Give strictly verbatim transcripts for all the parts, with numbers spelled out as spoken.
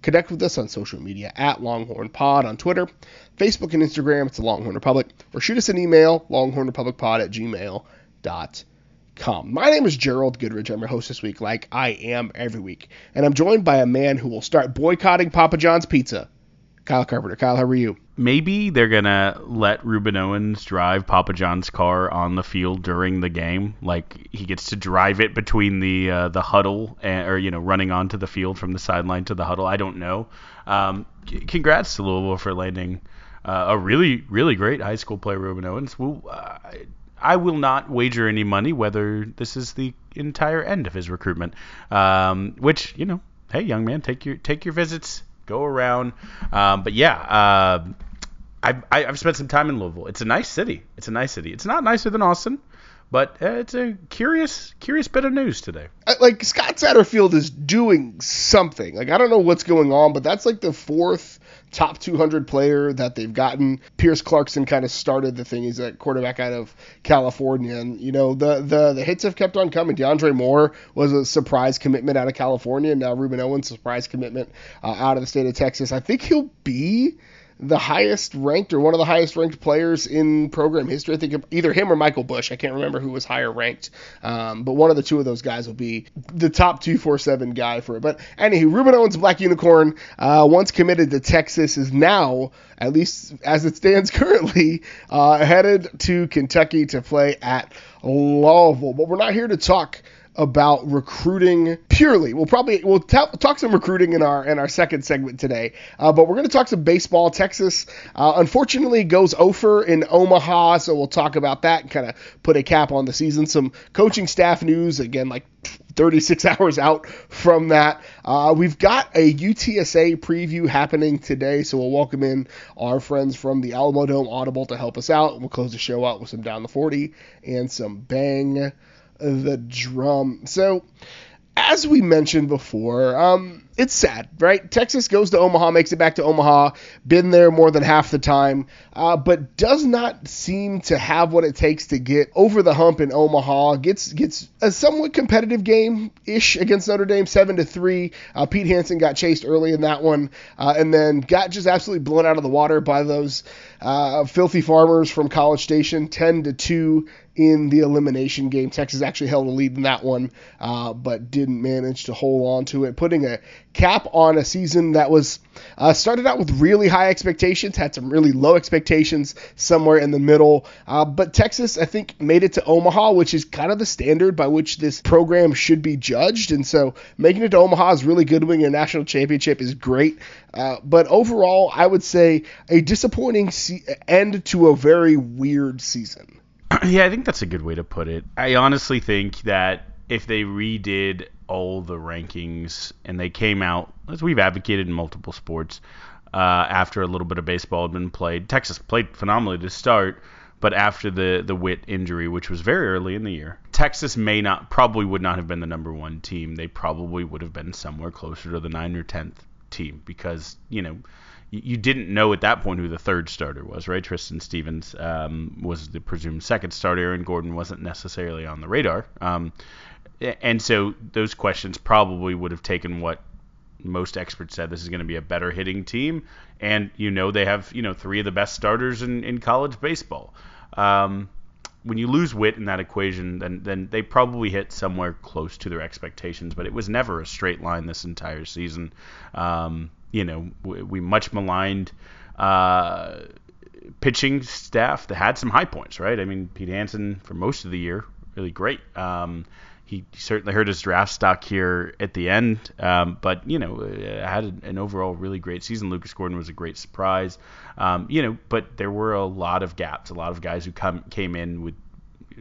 Connect with us on social media at Longhorn Pod on Twitter, Facebook, and Instagram. It's the Longhorn Republic. Or shoot us an email, longhorn republic pod at gmail dot com. My name is Gerald Goodridge. I'm your host this week, like I am every week. And I'm joined by a man who will start boycotting Papa John's pizza, Kyle Carpenter. Kyle, how are you? Maybe they're going to let Ruben Owens drive Papa John's car on the field during the game. Like, he gets to drive it between the uh, the huddle and, or, you know, running onto the field from the sideline to the huddle. I don't know. Um, c- congrats to Louisville for landing uh, a really, really great high school player, Ruben Owens. Well, uh, I will not wager any money whether this is the entire end of his recruitment, um, which, you know, hey, young man, take your take your visits. Go around. Um, but yeah, uh, I've, I've spent some time in Louisville. It's a nice city. It's a nice city. It's not nicer than Austin, but uh, it's a curious, curious bit of news today. Like, Scott Satterfield is doing something. Like, I don't know what's going on, but that's like the fourth top two hundred player that they've gotten. Pierce Clarkson kind of started the thing. He's a quarterback out of California. And, you know, the, the, the hits have kept on coming. DeAndre Moore was a surprise commitment out of California. And now Ruben Owens, surprise commitment uh, out of the state of Texas. I think he'll be the highest ranked or one of the highest ranked players in program history. I think either him or Michael Bush. I can't remember who was higher ranked, um, but one of the two of those guys will be the top two forty-seven guy for it. But anyway, Ruben Owens, Black Unicorn, uh, once committed to Texas, is now, at least as it stands currently, uh, headed to Kentucky to play at Louisville. But we're not here to talk about recruiting purely. We'll probably we'll t- talk some recruiting in our in our second segment today, uh, but we're going to talk some baseball. Texas uh, unfortunately goes oh for in Omaha, so we'll talk about that and kind of put a cap on the season. Some coaching staff news, again, like thirty-six hours out from that. Uh, we've got a U T S A preview happening today, so we'll welcome in our friends from the Alamo Dome Audible to help us out. We'll close the show out with some Down the forty and some Bang the Drum. So, as we mentioned before, um, it's sad, right? Texas goes to Omaha, makes it back to Omaha, been there more than half the time, uh, but does not seem to have what it takes to get over the hump in Omaha. Gets gets a somewhat competitive game-ish against Notre Dame, seven to three. Uh, Pete Hansen got chased early in that one, uh, and then got just absolutely blown out of the water by those uh, filthy farmers from College Station, ten to two. In the elimination game. Texas actually held a lead in that one, uh, but didn't manage to hold on to it, putting a cap on a season that was uh, started out with really high expectations, had some really low expectations somewhere in the middle. Uh, but Texas, I think, made it to Omaha, which is kind of the standard by which this program should be judged. And so making it to Omaha is really good. Winning a national championship is great. Uh, but overall, I would say a disappointing se- end to a very weird season. Yeah, I think that's a good way to put it. I honestly think that if they redid all the rankings and they came out, as we've advocated in multiple sports, uh, after a little bit of baseball had been played, Texas played phenomenally to start, but after the, the Witt injury, which was very early in the year, Texas may not, probably would not have been the number one team. They probably would have been somewhere closer to the ninth or tenth team because, you know, you didn't know at that point who the third starter was, right? Tristan Stevens um, was the presumed second starter. Aaron Gordon wasn't necessarily on the radar. Um, and so those questions probably would have taken what most experts said, this is going to be a better hitting team. And, you know, they have, you know, three of the best starters in, in college baseball. Um, when you lose Witt in that equation, then, then they probably hit somewhere close to their expectations. But it was never a straight line this entire season. Um You know, we much maligned uh, pitching staff that had some high points, right? I mean, Pete Hansen, for most of the year, really great. Um, he certainly hurt his draft stock here at the end, um, but, you know, had an overall really great season. Lucas Gordon was a great surprise, um, you know, but there were a lot of gaps, a lot of guys who come came in with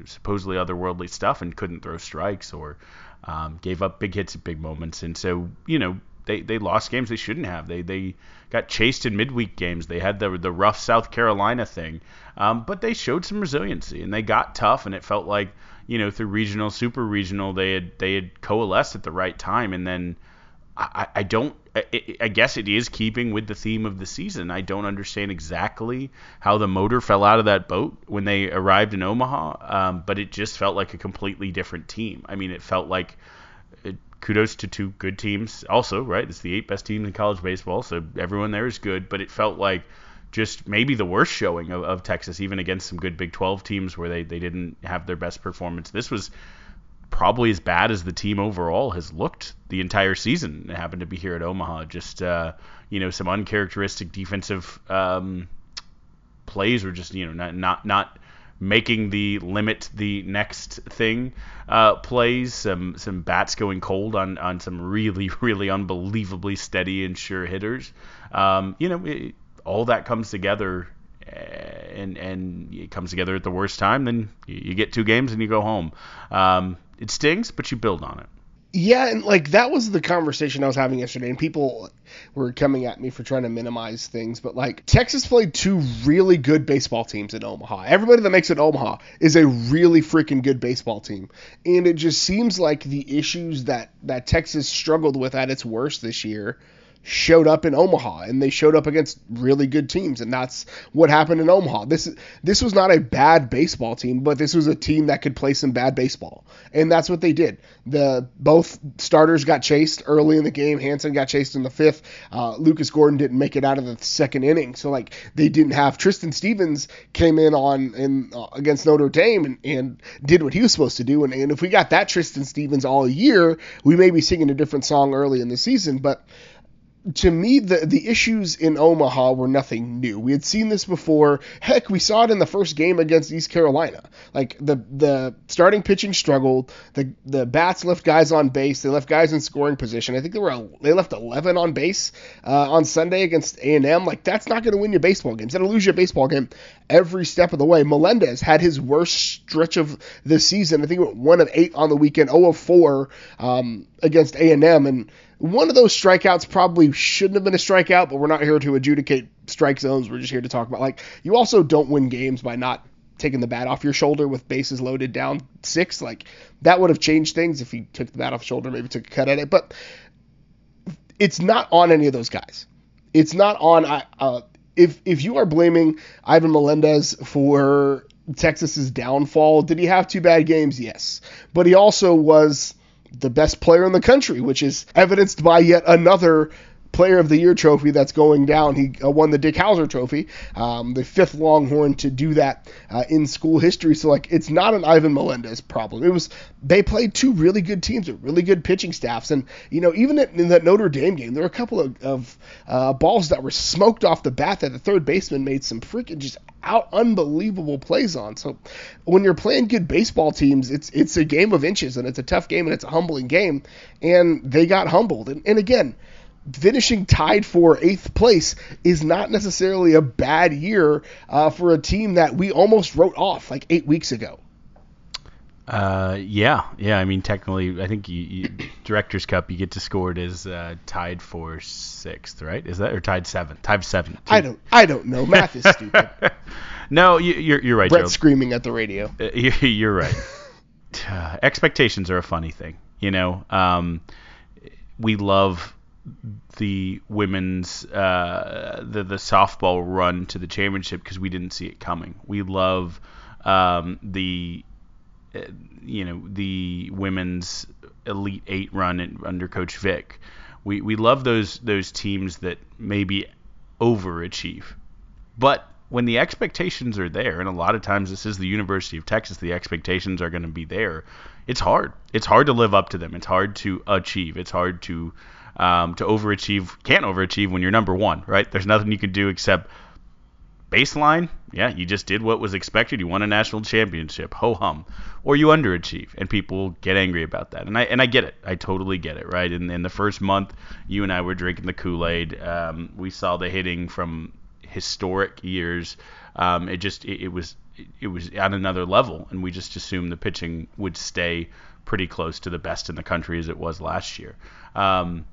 supposedly otherworldly stuff and couldn't throw strikes or um, gave up big hits at big moments. And so, you know, they they lost games they shouldn't have. They they got chased in midweek games. They had the the rough South Carolina thing, um, but they showed some resiliency and they got tough. And it felt like, you know, through regional, super regional, they had they had coalesced at the right time. And then I, I don't. I, I guess it is keeping with the theme of the season. I don't understand exactly how the motor fell out of that boat when they arrived in Omaha, um, but it just felt like a completely different team. I mean, it felt like. It, kudos to two good teams also, right? It's the eight best teams in college baseball, so everyone there is good, but it felt like just maybe the worst showing of, of Texas, even against some good Big twelve teams where they, they didn't have their best performance. This was probably as bad as the team overall has looked the entire season. It happened to be here at Omaha. Just, uh, you know, some uncharacteristic defensive um, plays were just, you know, not not not – making the limit the next thing uh, plays, some some bats going cold on, on some really, really unbelievably steady and sure hitters. Um, you know, it, all that comes together, and and it comes together at the worst time. Then you get two games and you go home. Um, it stings, but you build on it. Yeah, and like that was the conversation I was having yesterday, and people were coming at me for trying to minimize things, but like Texas played two really good baseball teams in Omaha. Everybody that makes it Omaha is a really freaking good baseball team, and it just seems like the issues that, that Texas struggled with at its worst this year showed up in Omaha, and they showed up against really good teams, and that's what happened in Omaha. This this was not a bad baseball team, but this was a team that could play some bad baseball, and that's what they did. The both starters got chased early in the game. Hansen got chased in the fifth. Uh, Lucas Gordon didn't make it out of the second inning, so like they didn't have Tristan Stevens came in on in uh, against Notre Dame and, and did what he was supposed to do. And, and if we got that Tristan Stevens all year, we may be singing a different song early in the season, but. To me, the, the issues in Omaha were nothing new. We had seen this before. Heck, we saw it in the first game against East Carolina. Like, the the starting pitching struggled. The the bats left guys on base. They left guys in scoring position. I think they were they left eleven on base uh, on Sunday against A and M. Like, that's not going to win your baseball games. That'll lose your baseball game every step of the way. Melendez had his worst stretch of the season. I think it went one of eight on the weekend, zero of four um, against A and M, and one of those strikeouts probably shouldn't have been a strikeout, but we're not here to adjudicate strike zones. We're just here to talk about, like, you also don't win games by not taking the bat off your shoulder with bases loaded down six. Like, that would have changed things if he took the bat off his shoulder, maybe took a cut at it. But it's not on any of those guys. It's not on uh, – if, if you are blaming Ivan Melendez for Texas's downfall, did he have two bad games? Yes. But he also was – the best player in the country, which is evidenced by yet another Player of the Year trophy that's going down. He uh, won the Dick Hauser trophy, um, the fifth Longhorn to do that uh, in school history. So, like, it's not an Ivan Melendez problem. It was they played two really good teams with really good pitching staffs. And, you know, even in that Notre Dame game, there were a couple of, of uh, balls that were smoked off the bat that the third baseman made some freaking just out unbelievable plays on. So when you're playing good baseball teams, it's it's a game of inches, and it's a tough game, and it's a humbling game. And they got humbled. And, and again, finishing tied for eighth place is not necessarily a bad year uh, for a team that we almost wrote off like eight weeks ago. Uh, yeah, yeah. I mean, technically, I think you, you, Directors Cup, you get to score it as uh, tied for sixth, right? Is that or tied seventh? Tied seventh. Two. I don't. I don't know. Math is stupid. No, you, you're you're right. Brett's Joe. Screaming at the radio. Uh, you, you're right. uh, expectations are a funny thing, you know. Um, we love the women's uh, the the softball run to the championship because we didn't see it coming. We love um, the uh, you know the women's Elite Eight run in, under Coach Vic. We we love those those teams that maybe overachieve, but when the expectations are there, and a lot of times this is the University of Texas, the expectations are going to be there. It's hard. It's hard to live up to them. It's hard to achieve. It's hard to Um, to overachieve, can't overachieve when you're number one, right? There's nothing you can do except baseline. Yeah, you just did what was expected. You won a national championship, ho hum, or you underachieve, and people get angry about that. And I and I get it. I totally get it, right? In, in the first month, you and I were drinking the Kool-Aid. Um, we saw the hitting from historic years. Um, it just it, it was it was at another level, and we just assumed the pitching would stay pretty close to the best in the country as it was last year. Um,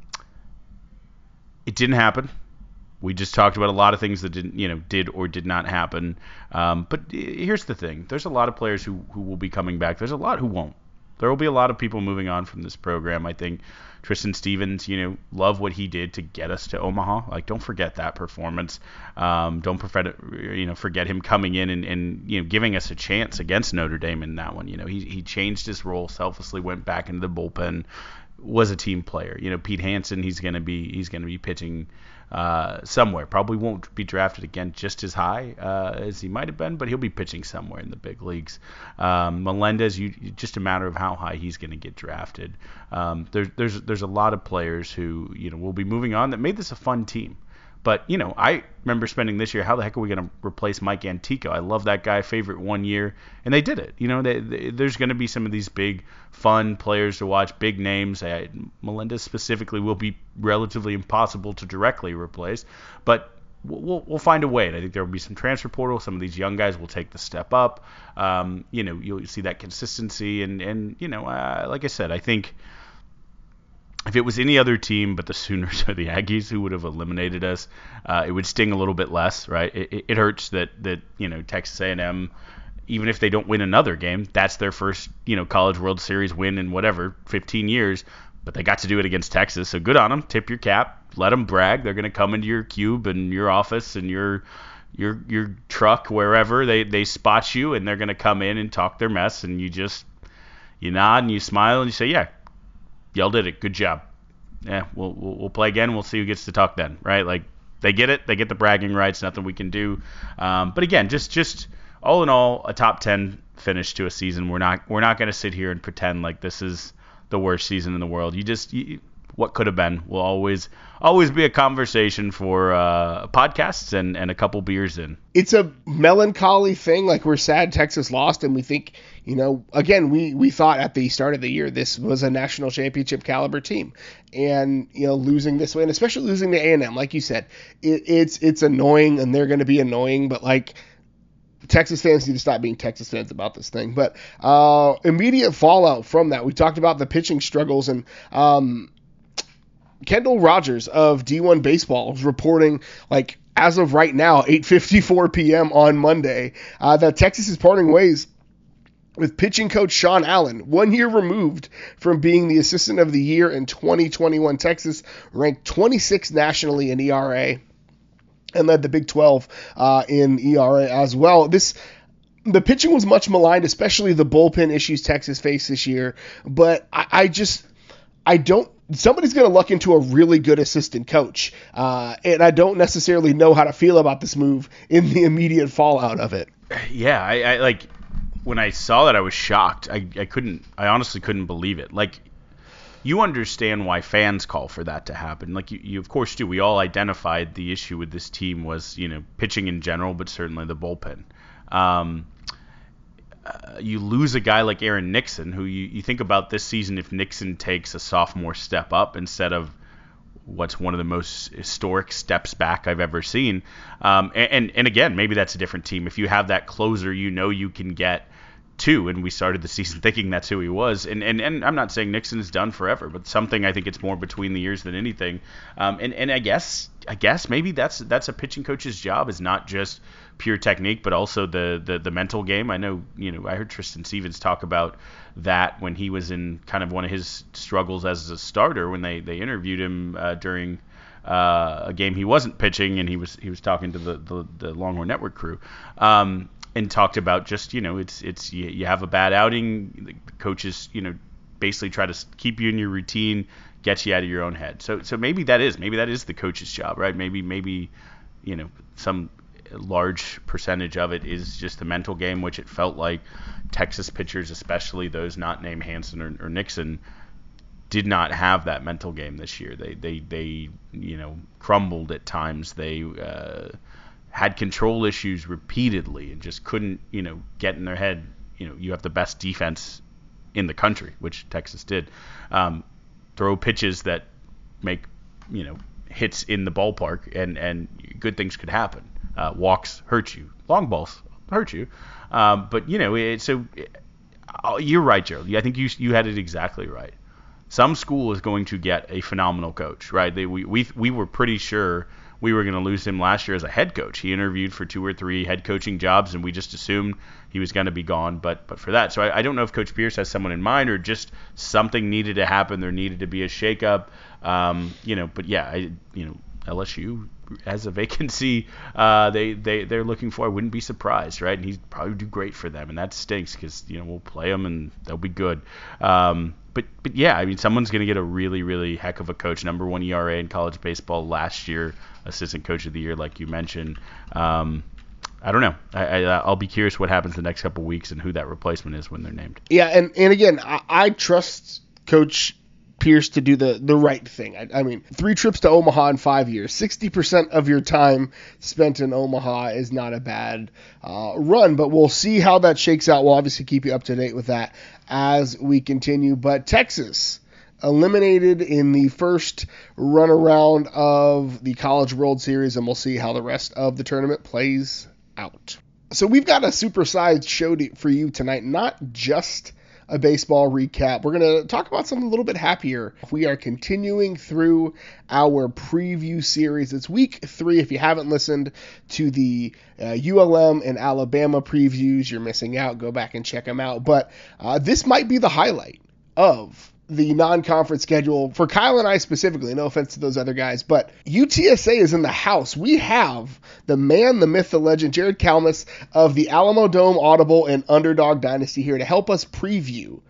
It didn't happen. We just talked about a lot of things that didn't, you know, did or did not happen. Um, but here's the thing. There's a lot of players who, who will be coming back. There's a lot who won't. There will be a lot of people moving on from this program. I think Tristan Stevens, you know, love what he did to get us to Omaha. Like, don't forget that performance. Um, don't forget, you know, forget him coming in and, and, you know, giving us a chance against Notre Dame in that one. You know, he he changed his role, selflessly went back into the bullpen, was a team player. You know, Pete Hansen, he's going to be he's going to be pitching uh, somewhere. Probably won't be drafted again just as high uh, as he might have been, but he'll be pitching somewhere in the big leagues. Um, Melendez, you, just a matter of how high he's going to get drafted. Um, there's there's there's a lot of players who, you know, will be moving on that made this a fun team. But, you know, I remember spending this year, how the heck are we going to replace Mike Antico? I love that guy, favorite one year, and they did it. You know, they, they, there's going to be some of these big, fun players to watch, big names. I, Melendez specifically will be relatively impossible to directly replace, but we'll, we'll find a way. And I think there will be some transfer portal. Some of these young guys will take the step up. Um, you know, you'll see that consistency, and, and you know, uh, like I said, I think – if it was any other team but the Sooners or the Aggies who would have eliminated us, uh, it would sting a little bit less, right? It, it, it hurts that, that, you know, Texas A and M, even if they don't win another game, that's their first, you know, College World Series win in whatever, fifteen years. But they got to do it against Texas, so good on them. Tip your cap. Let them brag. They're going to come into your cube and your office and your your your truck, wherever they, they spot you, and they're going to come in and talk their mess, and you just you nod and you smile and you say, yeah, y'all did it. Good job. Yeah, we'll, we'll we'll play again. We'll see who gets to talk then, right? Like, they get it. They get the bragging rights. Nothing we can do. Um, but again, just just all in all, a top ten finish to a season. We're not we're not going to sit here and pretend like this is the worst season in the world. You just you, what could have been will always always be a conversation for uh, podcasts and and a couple beers in. It's a melancholy thing. Like, we're sad Texas lost, and we think, you know, again, we, we thought at the start of the year this was a national championship caliber team, and, you know, losing this way, and especially losing to A and M, like you said, it, it's it's annoying, and they're going to be annoying, but like, Texas fans need to stop being Texas fans about this thing. But uh, immediate fallout from that, we talked about the pitching struggles, and um, Kendall Rogers of D one Baseball is reporting, like, as of right now, eight fifty-four p.m. on Monday, uh, that Texas is parting ways with pitching coach Sean Allen, one year removed from being the assistant of the year in twenty twenty-one. Texas ranked twenty-sixth nationally in E R A and led the Big twelve uh, in E R A as well. This the pitching was much maligned, especially the bullpen issues Texas faced this year. But I, I just, I don't, somebody's going to luck into a really good assistant coach. Uh, and I don't necessarily know how to feel about this move in the immediate fallout of it. Yeah, I, I like... when I saw that, I was shocked. I, I couldn't, I honestly couldn't believe it. Like, you understand why fans call for that to happen. Like, you, you of course do. We all identified the issue with this team was, you know, pitching in general, but certainly the bullpen. Um, uh, you lose a guy like Aaron Nixon, who you, you think about this season, if Nixon takes a sophomore step up instead of what's one of the most historic steps back I've ever seen. Um, and, and, and again, maybe that's a different team. If you have that closer, you know, you can get two, and we started the season thinking that's who he was. And, and, and I'm not saying Nixon is done forever, but something, I think it's more between the years than anything. Um, and, and I guess, I guess maybe that's, that's a pitching coach's job, is not just pure technique, but also the, the, the mental game. I know, you know, I heard Tristan Stevens talk about that when he was in kind of one of his struggles as a starter, when they, they interviewed him uh, during uh, a game he wasn't pitching, and he was, he was talking to the, the, the Longhorn Network crew. Um, And talked about just, you know, it's it's you, you have a bad outing, the coaches, you know, basically try to keep you in your routine, get you out of your own head. So so maybe that is maybe that is the coach's job, right? Maybe maybe you know, some large percentage of it is just the mental game, which it felt like Texas pitchers, especially those not named Hansen or, or Nixon, did not have that mental game this year. They they they you know crumbled at times. They uh, had control issues repeatedly and just couldn't, you know, get in their head. You know, you have the best defense in the country, which Texas did. Um, throw pitches that make, you know, hits in the ballpark, and, and good things could happen. Uh, walks hurt you. Long balls hurt you. Um, but, you know, it, so it, you're right, Gerald. I think you you had it exactly right. some school is going to get a phenomenal coach, right? They, we, we, we were pretty sure we were going to lose him last year as a head coach. He interviewed for two or three head coaching jobs, and we just assumed he was going to be gone but but for that. So I, I don't know if Coach Pierce has someone in mind or just something needed to happen. There needed to be a shakeup. Um, you know, but, yeah, I, you know, L S U has a vacancy uh, they, they, they're looking for. I wouldn't be surprised, right? And he'd probably do great for them, and that stinks because, you know, we'll play them and they'll be good. Um, but, but, yeah, I mean, someone's going to get a really, really heck of a coach. Number one E R A in college baseball last year, assistant coach of the year, like you mentioned. Um, I don't know. I, I, I'll be curious what happens the next couple of weeks and who that replacement is when they're named. Yeah, and, and again, I, I trust Coach Pierce to do the, the right thing. I, I mean, three trips to Omaha in five years, sixty percent of your time spent in Omaha is not a bad uh, run, but we'll see how that shakes out. We'll obviously keep you up to date with that as we continue. But Texas eliminated in the first run around of the College World Series, and we'll see how the rest of the tournament plays out. So we've got a supersized show for you tonight, not just a baseball recap. We're going to talk about something a little bit happier. We are continuing through our preview series. It's week three. If you haven't listened to the uh, U L M and Alabama previews, you're missing out. Go back and check them out. But uh, this might be the highlight of the non-conference schedule for Kyle and I specifically. No offense to those other guys, but U T S A is in the house. We have the man, the myth, the legend, Jared Kalmus of the Alamo Dome Audible and Underdog Dynasty here to help us preview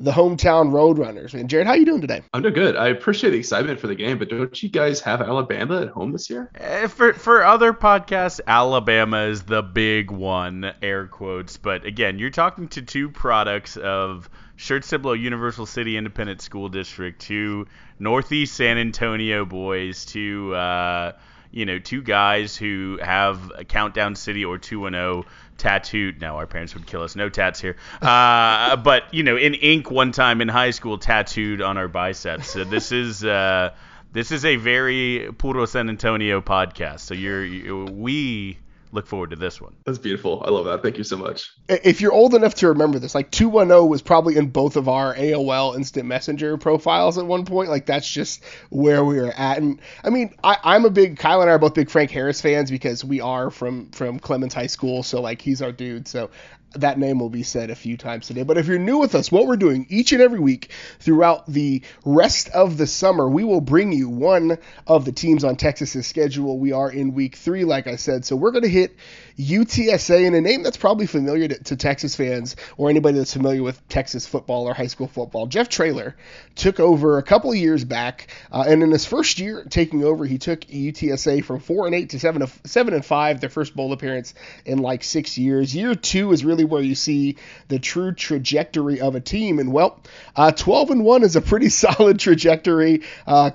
the hometown Roadrunners. And Jared, how are you doing today? I'm doing good. I appreciate the excitement for the game, but don't you guys have Alabama at home this year? Uh, for for other podcasts, Alabama is the big one, air quotes. But again, you're talking to two products of Shirt Cibolo Universal City Independent School District, two Northeast San Antonio boys, two uh, you know, two guys who have a Countdown City or two and oh tattooed. No, our parents would kill us. No tats here. Uh, but, you know, in ink one time in high school tattooed on our biceps. So this is uh, this is a very puro San Antonio podcast. So you're you, we. Look forward to this one. That's beautiful. I love that. Thank you so much. If you're old enough to remember this, like two one oh was probably in both of our A O L Instant Messenger profiles at one point. Like that's just where we were at. And I mean, I, I'm a big, Kyle and I are both big Frank Harris fans because we are from, from Clemens High School. So like he's our dude. So that name will be said a few times today. But if you're new with us, what we're doing each and every week throughout the rest of the summer, we will bring you one of the teams on Texas's schedule. We are in week three, like I said. So we're going to hit U T S A, and a name that's probably familiar to, to Texas fans or anybody that's familiar with Texas football or high school football. Jeff Traylor took over a couple of years back, uh, and in his first year taking over, he took U T S A from four and eight to seven of seven and five, their first bowl appearance in like six years. Year two is really where you see the true trajectory of a team, and well, uh, twelve and one is a pretty solid trajectory uh,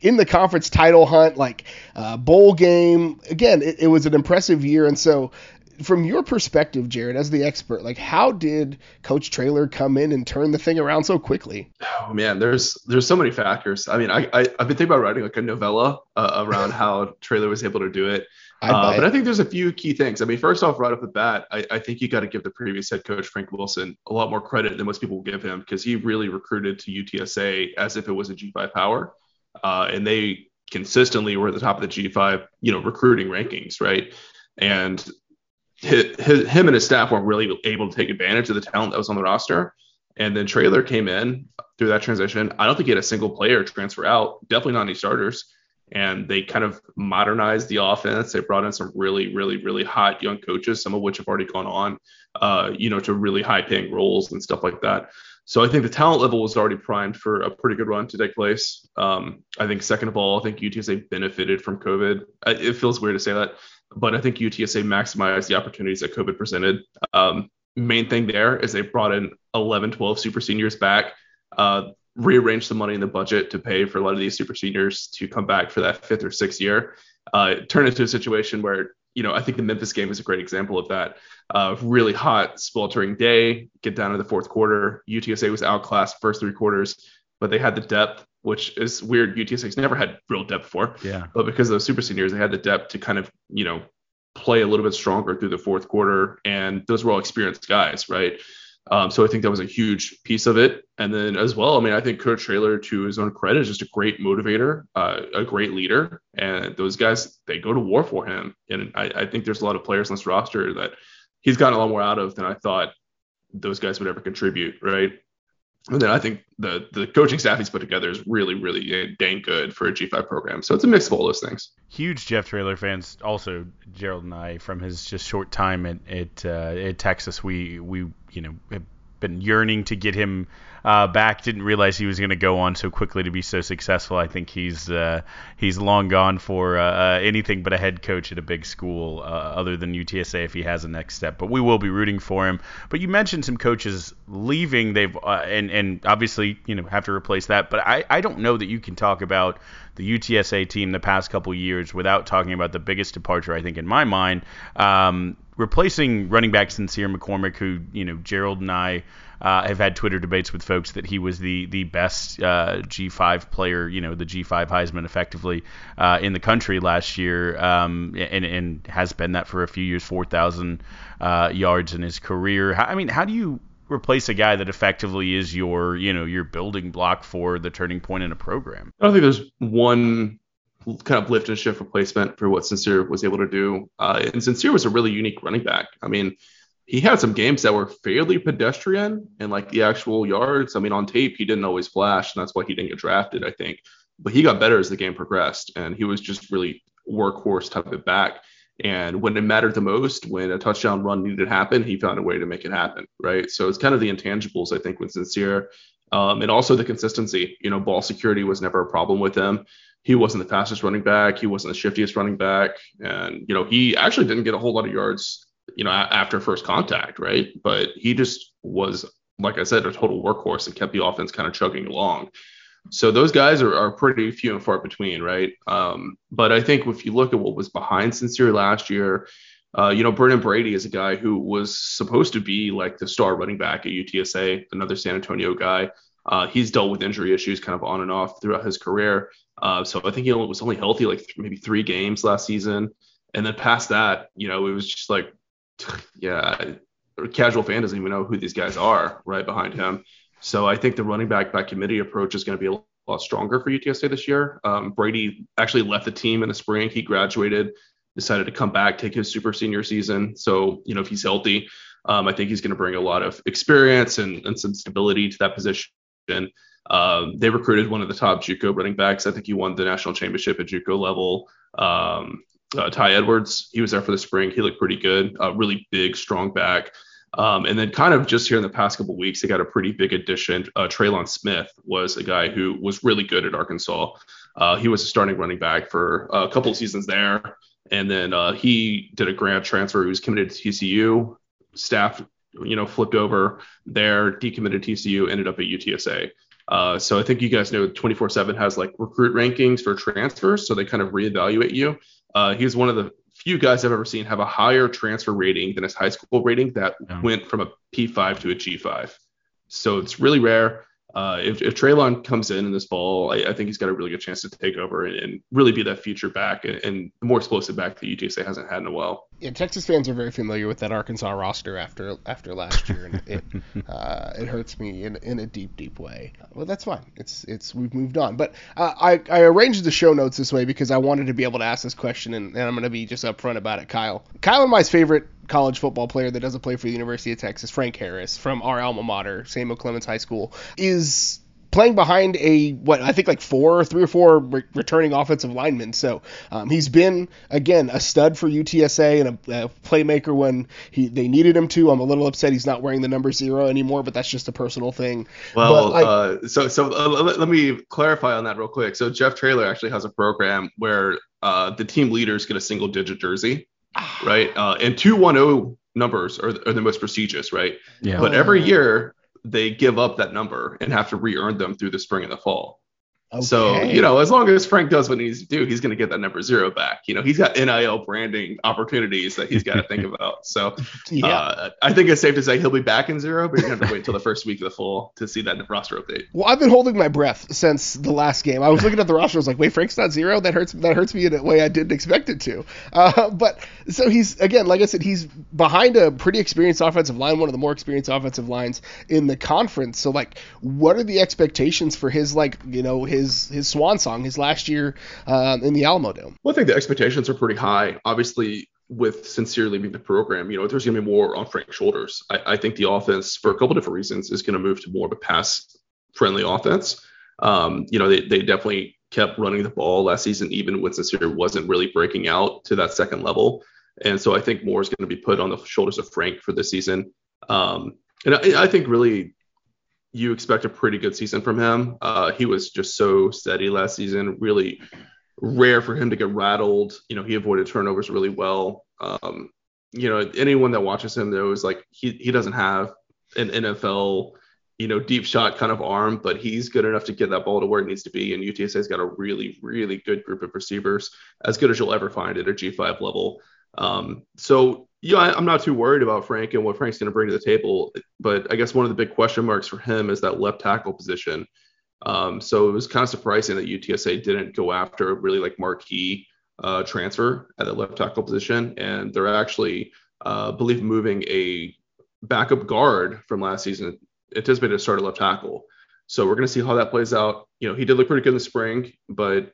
in the conference title hunt, like uh, bowl game. Again, it, it was an impressive year, and so. So from your perspective, Jared, as the expert, like how did Coach Traylor come in and turn the thing around so quickly? Oh, man, there's there's so many factors. I mean, I, I, I've been thinking about writing like a novella uh, around how Traylor was able to do it. I uh, but I think there's a few key things. I mean, first off, right off the bat, I, I think you got to give the previous head coach, Frank Wilson, a lot more credit than most people will give him because he really recruited to U T S A as if it was a G five power. Uh, and they consistently were at the top of the G five, you know, recruiting rankings, right? And his, his, him and his staff weren't really able to take advantage of the talent that was on the roster. And then Traylor came in through that transition. I don't think he had a single player transfer out, definitely not any starters. And they kind of modernized the offense. They brought in some really, really, really hot young coaches, some of which have already gone on, uh, you know, to really high-paying roles and stuff like that. So I think the talent level was already primed for a pretty good run to take place. Um, I think, second of all, I think U T S A benefited from COVID. It feels weird to say that. But I think U T S A maximized the opportunities that COVID presented. Um, main thing there is they brought in eleven, twelve super seniors back, uh, rearranged the money in the budget to pay for a lot of these super seniors to come back for that fifth or sixth year. Uh, it turned into a situation where, you know, I think the Memphis game is a great example of that. Uh, really hot, sweltering day, get down to the fourth quarter. U T S A was outclassed first three quarters, but they had the depth, which is weird. U T S A's never had real depth before. Yeah. But because of those super seniors, they had the depth to kind of, you know, play a little bit stronger through the fourth quarter. And those were all experienced guys, right? Um, so I think that was a huge piece of it. And then as well, I mean, I think Coach Traylor, to his own credit, is just a great motivator, uh, a great leader. And those guys, they go to war for him. And I, I think there's a lot of players on this roster that he's gotten a lot more out of than I thought those guys would ever contribute, right? And then I think the the coaching staff he's put together is really, really dang good for a G five program. So it's a mix of all those things. Huge Jeff Traylor fans also, Gerald and I, from his just short time at at, uh, at Texas. We, we you know, have been yearning to get him uh, back. Didn't realize he was going to go on so quickly to be so successful. I think he's uh, he's long gone for uh, anything but a head coach at a big school uh, other than U T S A if he has a next step. But we will be rooting for him. But you mentioned some coaches leaving. They've uh, and and obviously you know have to replace that. But I, I don't know that you can talk about the U T S A team the past couple years without talking about the biggest departure, I think, in my mind. Um, replacing running back Sincere McCormick, who, you know, Gerald and I uh, have had Twitter debates with folks that he was the the best uh, G five player, you know, the G five Heisman effectively uh, in the country last year, um, and, and has been that for a few years, four thousand uh, yards in his career. I mean, how do you replace a guy that effectively is your, you know, your building block for the turning point in a program? I don't think there's one kind of lift and shift replacement for what Sincere was able to do. Uh, and Sincere was a really unique running back. I mean, he had some games that were fairly pedestrian and like the actual yards. I mean, on tape, he didn't always flash, and that's why he didn't get drafted, I think. But he got better as the game progressed, and he was just really workhorse type of back. And when it mattered the most, when a touchdown run needed to happen, he found a way to make it happen, right? So it's kind of the intangibles, I think, with Sincere. Um, and also the consistency. You know, ball security was never a problem with him. He wasn't the fastest running back. He wasn't the shiftiest running back. And, you know, he actually didn't get a whole lot of yards, you know, a- after first contact, right? But he just was, like I said, a total workhorse and kept the offense kind of chugging along. So those guys are, are pretty few and far between, right? Um, but I think if you look at what was behind Sincere last year, uh, you know, Vernon Brady is a guy who was supposed to be like the star running back at U T S A, another San Antonio guy. Uh, he's dealt with injury issues kind of on and off throughout his career. Uh, so I think he was only healthy like th- maybe three games last season. And then past that, you know, it was just like, yeah, a casual fan doesn't even know who these guys are right behind him. So I think the running back by committee approach is going to be a lot stronger for U T S A this year. Um, Brady actually left the team in the spring. He graduated, decided to come back, take his super senior season. So, you know, if he's healthy, um, I think he's going to bring a lot of experience and, and some stability to that position. And um, they recruited one of the top JUCO running backs. I think he won the national championship at JUCO level. Um, uh, Ty Edwards, he was there for the spring. He looked pretty good. Uh, really big, strong back. Um, and then kind of just here in the past couple of weeks, they got a pretty big addition. Uh, Traylon Smith was a guy who was really good at Arkansas. Uh, he was a starting running back for a couple of seasons there. And then uh, he did a grad transfer. He was committed to T C U. Staff, you know, flipped over there, decommitted T C U, ended up at U T S A. Uh, so I think you guys know twenty-four seven has like recruit rankings for transfers. So they kind of reevaluate you. Uh, he was one of the few guys I've ever seen have a higher transfer rating than his high school rating that yeah. went from a P five to a G five. So it's really rare. Uh, if, if Traylon comes in in this fall, I, I think he's got a really good chance to take over and, and really be that future back and, and more explosive back that U T S A hasn't had in a while. Yeah, Texas fans are very familiar with that Arkansas roster after after last year, and it uh, it hurts me in in a deep, deep way. Well, that's fine. It's it's we've moved on. But uh, I I arranged the show notes this way because I wanted to be able to ask this question, and, and I'm going to be just upfront about it, Kyle. Kyle and my favorite college football player that doesn't play for the University of Texas, Frank Harris, from our alma mater, Samuel Clemens High School, is playing behind a, what, I think like four, three or four re- returning offensive linemen. So um, he's been, again, a stud for U T S A and a, a playmaker when he, they needed him to. I'm a little upset he's not wearing the number zero anymore, but that's just a personal thing. Well, I, uh, so so uh, let, let me clarify on that real quick. So Jeff Traylor actually has a program where uh, the team leaders get a single-digit jersey. Right. Uh, and two one oh numbers are, are the most prestigious. Right. Yeah. But every year they give up that number and have to re-earn them through the spring and the fall. Okay. So, you know, as long as Frank does what he needs to do, he's going to get that number zero back. You know, he's got N I L branding opportunities that he's got to think about. So yeah. uh, I think it's safe to say he'll be back in zero, but you're going to have to wait until the first week of the fall to see that roster update. Well, I've been holding my breath since the last game. I was looking at the roster. I was like, wait, Frank's not zero? That hurts. That hurts me in a way I didn't expect it to. Uh, but so he's, again, like I said, he's behind a pretty experienced offensive line, one of the more experienced offensive lines in the conference. So, like, what are the expectations for his, like, you know, his His, his swan song, his last year um, in the Alamo Dome? Well, I think the expectations are pretty high. Obviously, with Sincere leaving the program, you know, there's going to be more on Frank's shoulders. I, I think the offense, for a couple different reasons, is going to move to more of a pass-friendly offense. Um, you know, they, they definitely kept running the ball last season, even when Sincere wasn't really breaking out to that second level. And so I think more is going to be put on the shoulders of Frank for this season. Um, and I, I think really... you expect a pretty good season from him. Uh, he was just so steady last season, really rare for him to get rattled. You know, he avoided turnovers really well. Um, you know, anyone that watches him though is like, he, he doesn't have an N F L, you know, deep shot kind of arm, but he's good enough to get that ball to where it needs to be. And U T S A has got a really, really good group of receivers, as good as you'll ever find at a G five level. Um, so, Yeah, I'm not too worried about Frank and what Frank's going to bring to the table, but I guess one of the big question marks for him is that left tackle position. Um, so it was kind of surprising that U T S A didn't go after a really like marquee uh, transfer at the left tackle position, and they're actually, uh, believe, moving a backup guard from last season anticipated to start a left tackle. So we're going to see how that plays out. You know, he did look pretty good in the spring, but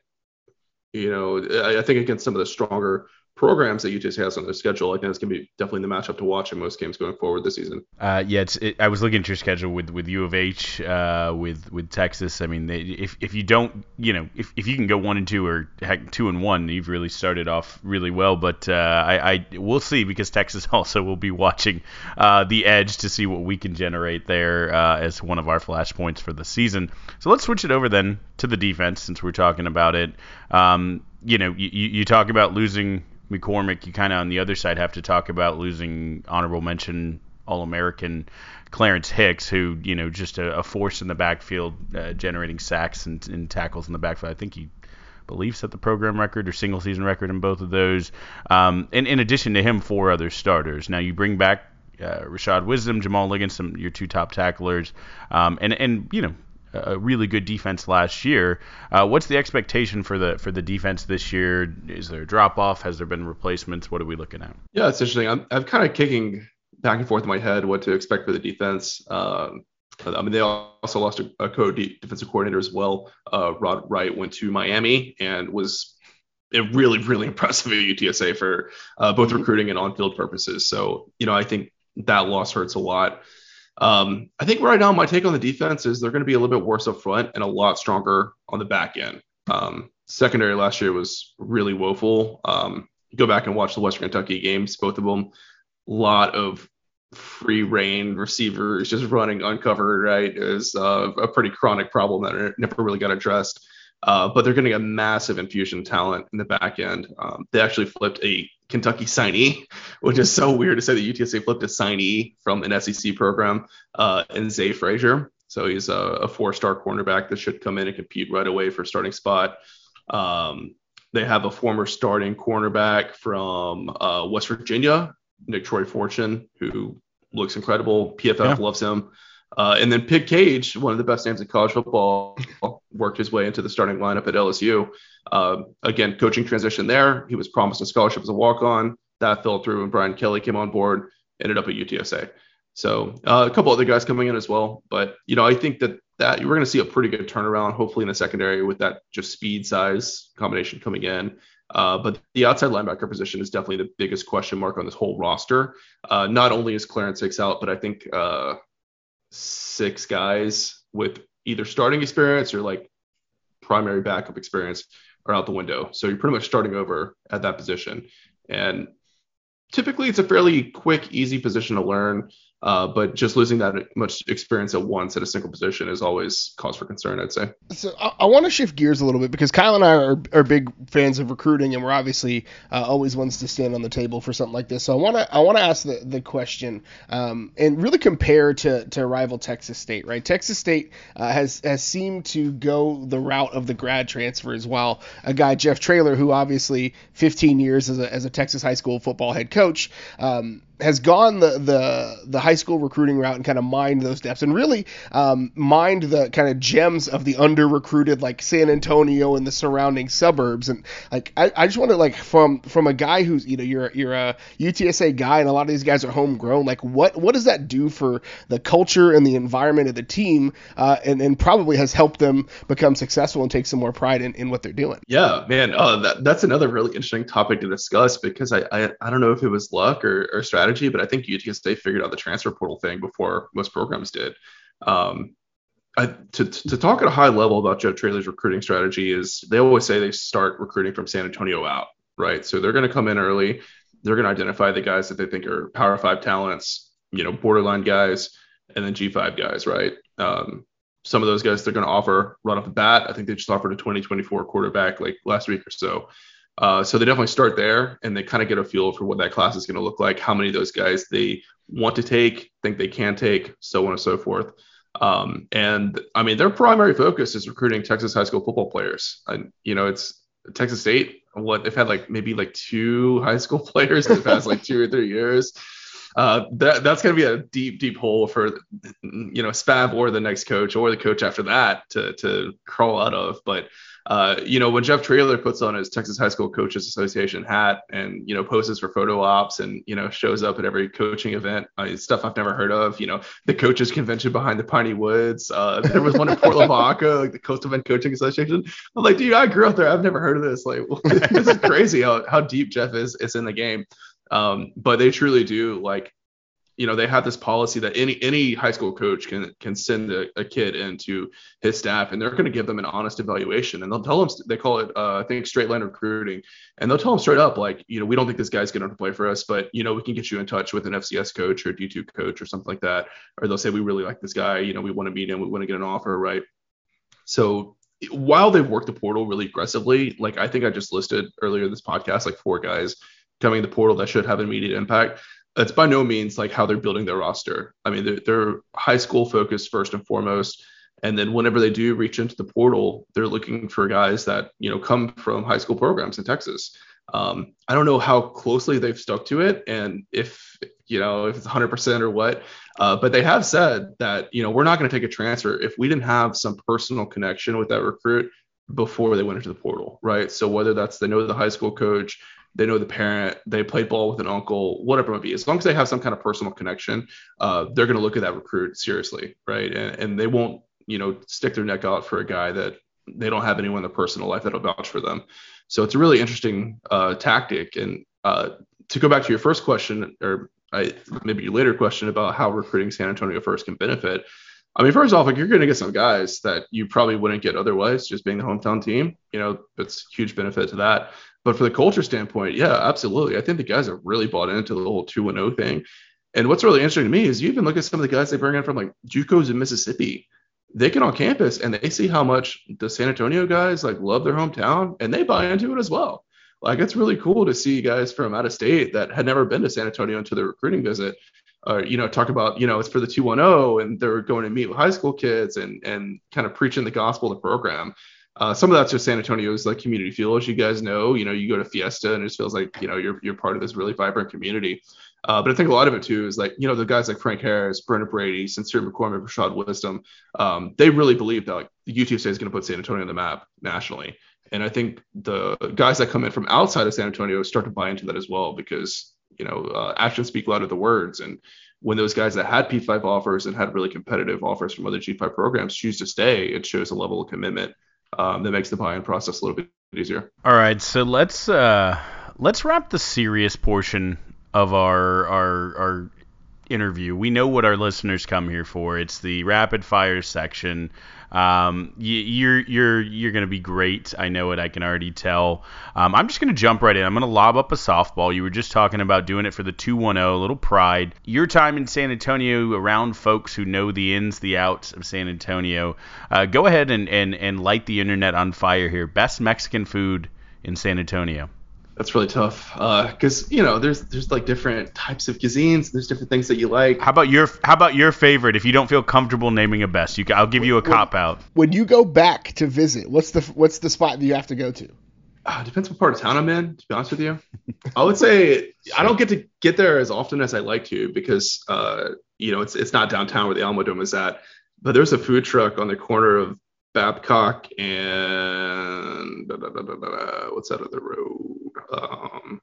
you know, I, I think against some of the stronger programs that U T S A has on their schedule, I think it's going to be definitely the matchup to watch in most games going forward this season. Uh, yeah, it's, it, I was looking at your schedule with, with U of H, uh, with with Texas. I mean, they, if if you don't, you know, if, if you can go one and two or heck two and one, you've really started off really well. But uh, I, I we'll see, because Texas also will be watching uh, the edge to see what we can generate there uh, as one of our flashpoints for the season. So let's switch it over then to the defense, since we're talking about it. Um, you know, you, you talk about losing McCormick, you kind of on the other side have to talk about losing honorable mention All-American Clarence Hicks, who, you know, just a, a force in the backfield, uh, generating sacks and, and tackles in the backfield. I think he believes that the program record or single season record in both of those. Um, and in addition to him, four other starters. Now you bring back uh, Rashad Wisdom, Jamal Liggins, some your two top tacklers, um, and and you know, a really good defense last year. Uh, what's the expectation for the for the defense this year? Is there a drop-off? Has there been replacements? What are we looking at? Yeah, it's interesting. I'm, I'm kind of kicking back and forth in my head what to expect for the defense. Um, I mean, they also lost a, a co-defensive coordinator as well. Uh, Rod Wright went to Miami and was really, really impressive at U T S A for uh, both recruiting and on-field purposes. So, you know, I think that loss hurts a lot. Um, I think right now my take on the defense is they're going to be a little bit worse up front and a lot stronger on the back end. Um, secondary last year was really woeful. Um, go back and watch the Western Kentucky games, both of them. A lot of free reign receivers just running uncovered, right? Is uh, a pretty chronic problem that never really got addressed. Uh, but they're getting a massive infusion of talent in the back end. Um, they actually flipped a Kentucky signee, which is so weird to say that U T S A flipped a signee from an S E C program, uh, and Zay Frazier. So he's a, a four-star cornerback that should come in and compete right away for starting spot. Um, they have a former starting cornerback from uh, West Virginia, Nick Troy Fortune, who looks incredible. P F F yeah. loves him. Uh, and then Pick Cage, one of the best names in college football, worked his way into the starting lineup at L S U. Uh, again, coaching transition there. He was promised a scholarship as a walk-on. That fell through, and Brian Kelly came on board, ended up at U T S A. So uh, a couple other guys coming in as well. But, you know, I think that, that we're going to see a pretty good turnaround, hopefully in the secondary with that just speed size combination coming in. Uh, but the outside linebacker position is definitely the biggest question mark on this whole roster. Uh, not only is Clarence Hicks out, but I think uh, – six guys with either starting experience or like primary backup experience are out the window. So you're pretty much starting over at that position. And typically it's a fairly quick, easy position to learn. Uh, but just losing that much experience at once at a single position is always cause for concern, I'd say. So I, I want to shift gears a little bit because Kyle and I are, are big fans of recruiting, and we're obviously uh, always ones to stand on the table for something like this. So I want to I want to ask the, the question um, and really compare to, to rival Texas State, right? Texas State uh, has, has seemed to go the route of the grad transfer as well. A guy, Jeff Traylor, who obviously fifteen years as a, as a Texas high school football head coach, um, has gone the, the the high school recruiting route and kind of mined those depths and really um, mined the kind of gems of the under-recruited like San Antonio and the surrounding suburbs. And like I, I just want to like from from a guy who's, you know, you're you're a U T S A guy and a lot of these guys are homegrown. Like what what does that do for the culture and the environment of the team uh, and, and probably has helped them become successful and take some more pride in, in what they're doing? Yeah, man, uh, that, that's another really interesting topic to discuss because I, I, I don't know if it was luck or, or strategy. But I think U T S A figured out the transfer portal thing before most programs did. Um, I, to, to talk at a high level about Jeff Traylor's recruiting strategy is they always say they start recruiting from San Antonio out, right? So they're going to come in early. They're going to identify the guys that they think are Power Five talents, you know, borderline guys, and then G five guys, right? Um, some of those guys they're going to offer right off the bat. I think they just offered a twenty twenty-four quarterback like last week or so. Uh, so they definitely start there and they kind of get a feel for what that class is going to look like, how many of those guys they want to take, think they can take, so on and so forth. Um, and I mean, their primary focus is recruiting Texas high school football players. And, you know, it's Texas State. What they've had like maybe like two high school players in the past like two or three years. Uh, that that's going to be a deep, deep hole for, you know, Spav or the next coach or the coach after that to to crawl out of. But Uh, you know, when Jeff Traylor puts on his Texas High School Coaches Association hat and, you know, poses for photo ops and, you know, shows up at every coaching event, uh, stuff I've never heard of, you know, the coaches convention behind the Piney Woods. Uh, there was one in Port Lavaca, like the Coastal Bend Coaching Association. I'm like, dude, I grew up there. I've never heard of this. Like, this is crazy how, how deep Jeff is, is in the game. Um, but they truly do, like, you know, they have this policy that any any high school coach can can send a, a kid into his staff, and they're going to give them an honest evaluation, and they'll tell them, they call it uh, I think straight line recruiting, and they'll tell them straight up, like, you know, we don't think this guy's going to play for us, but, you know, we can get you in touch with an F C S coach or a D two coach or something like that, or they'll say we really like this guy, you know, we want to meet him, we want to get an offer, right? So while they've worked the portal really aggressively, like I think I just listed earlier in this podcast, like four guys coming to the portal that should have immediate impact. That's by no means like how they're building their roster. I mean, they're, they're high school focused first and foremost. And then whenever they do reach into the portal, they're looking for guys that, you know, come from high school programs in Texas. Um, I don't know how closely they've stuck to it and if, you know, if it's one hundred percent or what, uh, but they have said that, you know, we're not going to take a transfer if we didn't have some personal connection with that recruit before they went into the portal, right? So whether that's they know the high school coach, they know the parent, they played ball with an uncle, whatever it might be. As long as they have some kind of personal connection, uh, they're going to look at that recruit seriously, right? And, and they won't, you know, stick their neck out for a guy that they don't have anyone in their personal life that'll vouch for them. So it's a really interesting uh, tactic. And uh, to go back to your first question, or I, maybe your later question about how recruiting San Antonio first can benefit. I mean, first off, like you're going to get some guys that you probably wouldn't get otherwise, just being the hometown team. You know, it's huge benefit to that. But for the culture standpoint, yeah, absolutely. I think the guys are really bought into the whole two and oh thing. And what's really interesting to me is you even look at some of the guys they bring in from like JUCOs in Mississippi. They get on campus and they see how much the San Antonio guys like love their hometown and they buy into it as well. Like it's really cool to see guys from out of state that had never been to San Antonio until their recruiting visit. Uh, you know, talk about, you know, it's for the two one oh and they're going to meet with high school kids and and kind of preaching the gospel of the program. Uh, some of that's just San Antonio's like community feel, as you guys know. You know, you go to Fiesta and it just feels like, you know, you're you're part of this really vibrant community. Uh, but I think a lot of it too is like, you know, the guys like Frank Harris, Brendan Brady, Sincere McCormick, Rashad Wisdom, um, they really believe that like the U T S A is going to put San Antonio on the map nationally. And I think the guys that come in from outside of San Antonio start to buy into that as well because, you know, uh, actions speak louder than words. And when those guys that had P five offers and had really competitive offers from other G five programs choose to stay, it shows a level of commitment um, that makes the buy-in process a little bit easier. All right, so let's uh, let's wrap the serious portion of our our, our interview. We know what our listeners come here for. It's the rapid fire section. Um, you, you're you're you're going to be great. I know it. I can already tell. Um, I'm just going to jump right in. I'm going to lob up a softball. You were just talking about doing it for the two one oh, a little pride. Your time in San Antonio around folks who know the ins, the outs of San Antonio. Uh, go ahead and, and, and light the internet on fire here. Best Mexican food in San Antonio. That's really tough because, uh, you know, there's there's like different types of cuisines. There's different things that you like. How about your how about your favorite? If you don't feel comfortable naming a best, you, I'll give you a cop out. When you go back to visit, what's the what's the spot that you have to go to? Uh, depends what part of town I'm in, to be honest with you. I would say I don't get to get there as often as I like to because, uh, you know, it's it's not downtown where the Alamo Dome is at. But there's a food truck on the corner of Babcock and blah, blah, blah, blah, blah, what's that other road? Um,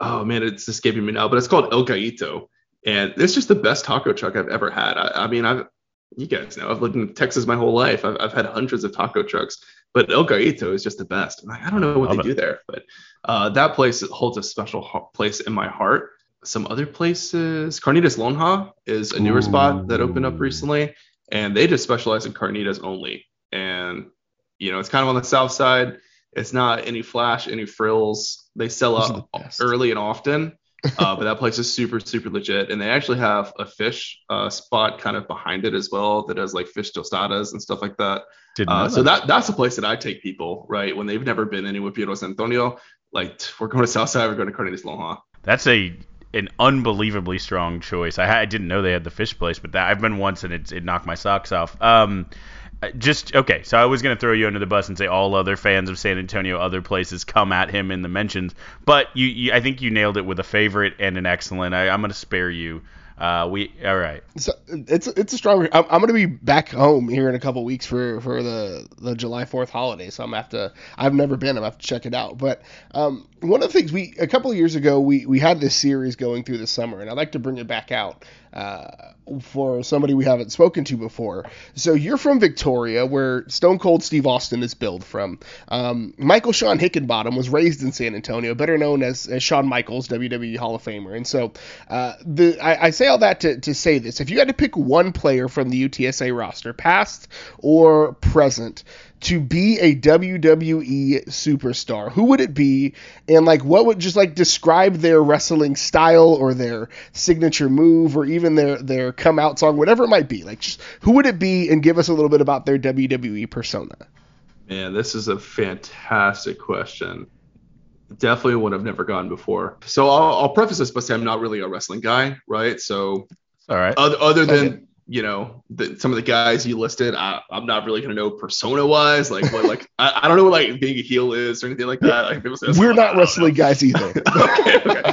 oh man, it's escaping me now, but it's called El Gaito, and it's just the best taco truck I've ever had. I, I mean, I've you guys know I've lived in Texas my whole life. I've, I've had hundreds of taco trucks, but El Gaito is just the best. And I, I don't know what Love they it. do there, but uh, that place holds a special place in my heart. Some other places, Carnitas Lonja is a newer Ooh. spot that opened up recently, and they just specialize in carnitas only. And you know, it's kind of on the south side. It's not any flash, any frills. They sell out early and often, uh, but that place is super, super legit. And they actually have a fish uh, spot kind of behind it as well that does like fish tostadas and stuff like that. Uh, so that that's a place that I take people, right? When they've never been anywhere in San Antonio, like we're going to Southside, we're going to Carnitas Lonja. That's a an unbelievably strong choice. I, I didn't know they had the fish place, but that I've been once and it, it knocked my socks off. Um, Just okay, so I was going to throw you under the bus and say all other fans of San Antonio, other places, come at him in the mentions. But you, you I think you nailed it with a favorite and an excellent. I, I'm going to spare you. Uh, we all right. So it's it's a strong. I'm, I'm going to be back home here in a couple weeks for, for the, the July fourth holiday, so I'm gonna have to. I've never been. I'm gonna have to check it out. But um, one of the things we a couple of years ago we we had this series going through the summer, and I'd like to bring it back out. Uh, for somebody we haven't spoken to before. So you're from Victoria, where Stone Cold Steve Austin is billed from. Um, Michael Shawn Hickenbottom was raised in San Antonio, better known as, as Shawn Michaels, W W E Hall of Famer. And so uh, the I, I say all that to, to say this. If you had to pick one player from the U T S A roster, past or present, to be a W W E superstar, who would it be? And like, what would just like describe their wrestling style or their signature move or even their, their come out song, whatever it might be, like just, who would it be? And give us a little bit about their W W E persona. Man, this is a fantastic question. Definitely one I've never gone before. So I'll, I'll preface this by saying I'm not really a wrestling guy. Right. So all right. Other, other than, okay. you know, the, some of the guys you listed, I, I'm not really going to know persona-wise. Like, what, like I, I don't know what like being a heel is or anything like that. Like, people say that's We're not wrestling guys either. okay, okay.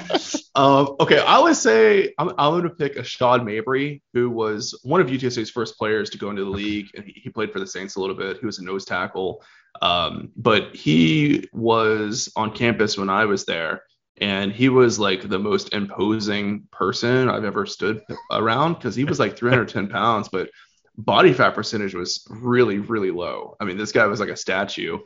um, okay, I would say I'm, I'm going to pick Ashad Mabry, who was one of U T S A's first players to go into the league, and he, he played for the Saints a little bit. He was a nose tackle, um, but he was on campus when I was there. And he was like the most imposing person I've ever stood around because he was like three hundred ten pounds, but body fat percentage was really, really low. I mean, this guy was like a statue.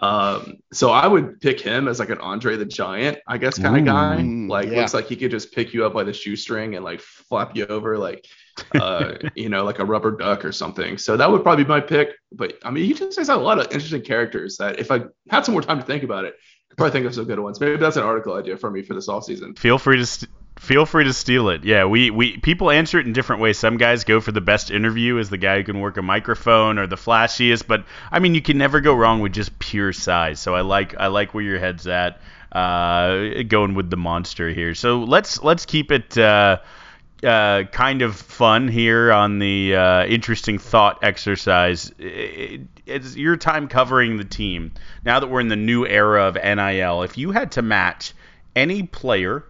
Um, so I would pick him as like an Andre the Giant, I guess, kind of guy. Like, yeah. Looks like he could just pick you up by the shoestring and like flap you over, like, uh, you know, like a rubber duck or something. So that would probably be my pick. But I mean, he just has a lot of interesting characters that if I had some more time to think about it, probably think of some good ones. Maybe that's an article idea for me for this offseason. Feel free to st- feel free to steal it. Yeah, we, we people answer it in different ways. Some guys go for the best interview as the guy who can work a microphone or the flashiest. But I mean, you can never go wrong with just pure size. So I like I like where your head's at. Uh, going with the monster here. So let's let's keep it uh, uh, kind of fun here on the uh, interesting thought exercise. It, It's your time covering the team. Now that we're in the new era of N I L, if you had to match any player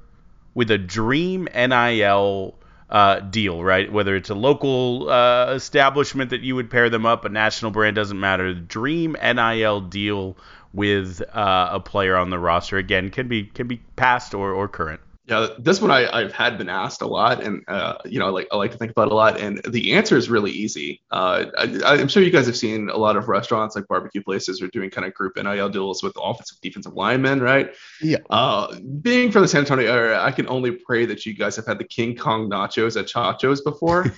with a dream N I L uh, deal, right? Whether it's a local uh, establishment that you would pair them up, a national brand, doesn't matter. Dream N I L deal with uh, a player on the roster. Again, can be can be past or, or current. Yeah, this one I, I've had been asked a lot, and uh, you know, like I like to think about it a lot, and the answer is really easy. Uh, I, I'm sure you guys have seen a lot of restaurants, like barbecue places, are doing kind of group N I L deals with offensive, defensive linemen, right? Yeah. Uh, being from the San Antonio area, I can only pray that you guys have had the King Kong nachos at Chacho's before.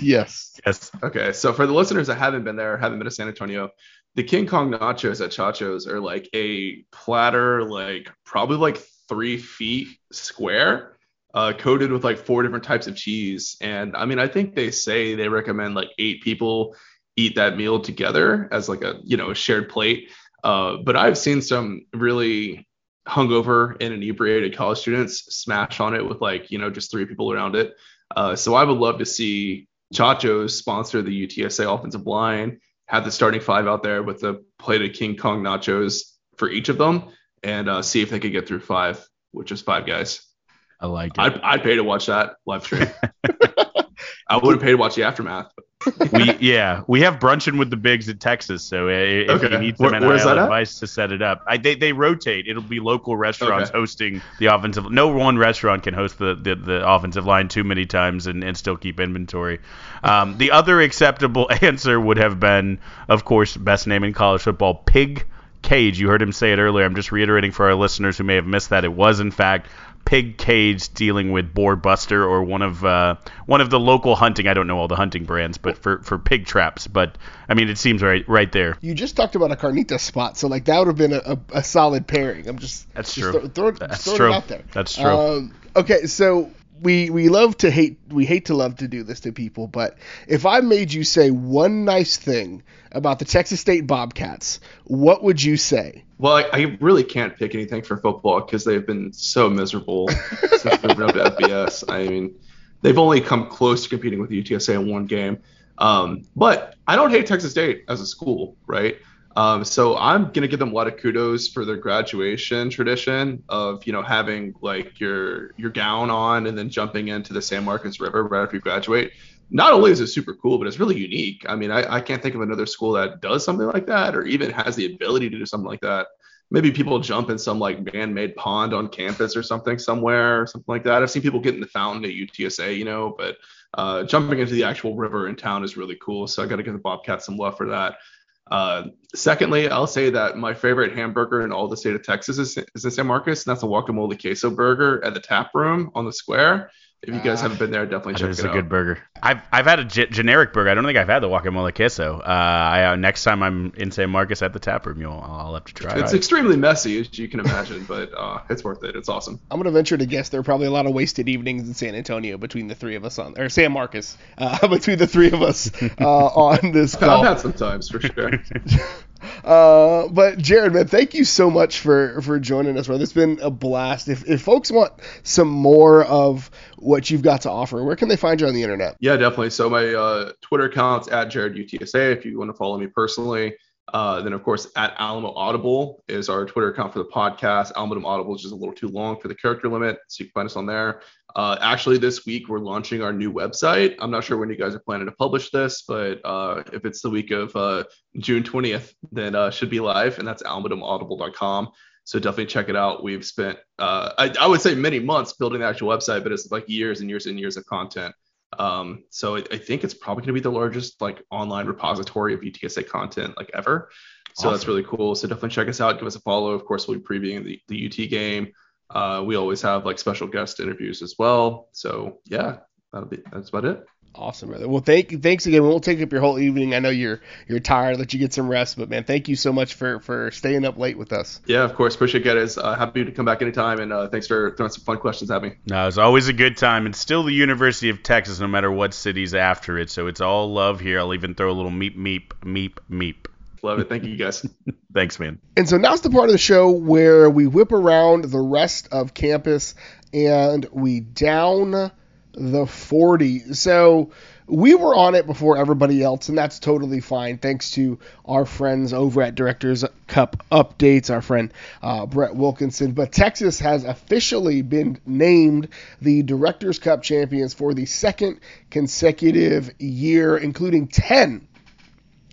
Yes. Yes. Okay, so for the listeners that haven't been there, haven't been to San Antonio, the King Kong nachos at Chacho's are like a platter, like probably like three feet square, uh, coated with like four different types of cheese. And I mean, I think they say they recommend like eight people eat that meal together as like a, you know, a shared plate. Uh, but I've seen some really hungover and inebriated college students smash on it with like, you know, just three people around it. Uh, so I would love to see Chacho's sponsor the U T S A offensive line, have the starting five out there with a plate of King Kong nachos for each of them, and uh, see if they could get through five, which is five guys. I like it. I'd, I'd pay to watch that live stream. I wouldn't pay to watch the aftermath. we, yeah, we have brunching with the bigs at Texas, so if okay. you need some Where, N I L advice at? to set it up, I, they they rotate. It'll be local restaurants okay. hosting the offensive. No one restaurant can host the, the, the offensive line too many times and, and still keep inventory. Um, the other acceptable answer would have been, of course, best name in college football, Pig Cage. You heard him say it earlier. I'm just reiterating for our listeners who may have missed that. It was, in fact, Pig Cage dealing with Boar Buster or one of uh, one of the local hunting. I don't know all the hunting brands, but for, for pig traps. But, I mean, it seems right right there. You just talked about a carnita spot, so, like, that would have been a, a, a solid pairing. I'm just, That's just true. Th- throw, That's throwing true. it out there. That's true. Um, okay, so we, we love to hate – we hate to love to do this to people, but if I made you say one nice thing about the Texas State Bobcats, what would you say? Well, I, I really can't pick anything for football because they've been so miserable since moving up to F B S. I mean, they've only come close to competing with the U T S A in one game. Um, but I don't hate Texas State as a school, right? Um, so I'm going to give them a lot of kudos for their graduation tradition of, you know, having like your your gown on and then jumping into the San Marcos River right after you graduate. Not only is it super cool, but it's really unique. I mean, I, I can't think of another school that does something like that or even has the ability to do something like that. Maybe people jump in some like man-made pond on campus or something somewhere or something like that. I've seen people get in the fountain at U T S A, you know, but uh, jumping into the actual river in town is really cool. So I got to give the Bobcats some love for that. Uh, secondly, I'll say that my favorite hamburger in all the state of Texas is, is in San Marcos, and that's a guacamole queso burger at the Tap Room on the square. If you guys haven't been there, definitely check it out. It's a good burger. I've I've had a g- generic burger. I don't think I've had the guacamole queso. Uh, I, uh, next time I'm in San Marcos at the Tap Room, I'll, I'll have to try it. It's right. extremely messy, as you can imagine, but uh, it's worth it. It's awesome. I'm going to venture to guess there are probably a lot of wasted evenings in San Antonio between the three of us on – or San Marcos uh, between the three of us uh, on this call. I've had some times, for sure. Uh, but Jared, man, thank you so much for, for joining us, brother. It's been a blast. If if folks want some more of what you've got to offer, where can they find you on the internet? Yeah, definitely. So my uh, Twitter account's at Jared U T S A if you want to follow me personally. Uh, then, of course, at Alamo Audible is our Twitter account for the podcast. Alamo Dome Audible is just a little too long for the character limit, so you can find us on there. Uh, actually, this week, we're launching our new website. I'm not sure when you guys are planning to publish this, but uh, if it's the week of uh, June twentieth, then uh should be live, and that's alamo dome audible dot com. So definitely check it out. We've spent, uh, I, I would say, many months building the actual website, but it's like years and years and years of content. Um, so I, I think it's probably going to be the largest like online repository of U T S A content like ever. So awesome. That's really cool. So definitely check us out. Give us a follow. Of course, we'll be previewing the, the U T game. Uh, we always have like special guest interviews as well. So yeah, that'll be, that's about it. Awesome, brother. Well, thank thanks again. We won't take up your whole evening. I know you're you're tired. Let you get some rest, but man, thank you so much for for staying up late with us. Yeah, of course. Appreciate it, guys. Uh, happy to come back anytime, and uh, thanks for throwing some fun questions at me. No, it's always a good time. It's still the University of Texas, no matter what city's after it. So it's all love here. I'll even throw a little meep, meep, meep, meep. Love it. Thank you, guys. Thanks, man. And so now's the part of the show where we whip around the rest of campus and we down the forty. So we were on it before everybody else, and that's totally fine. Thanks to our friends over at Directors Cup Updates, our friend uh, Brett Wilkinson. But Texas has officially been named the Directors Cup champions for the second consecutive year, including ten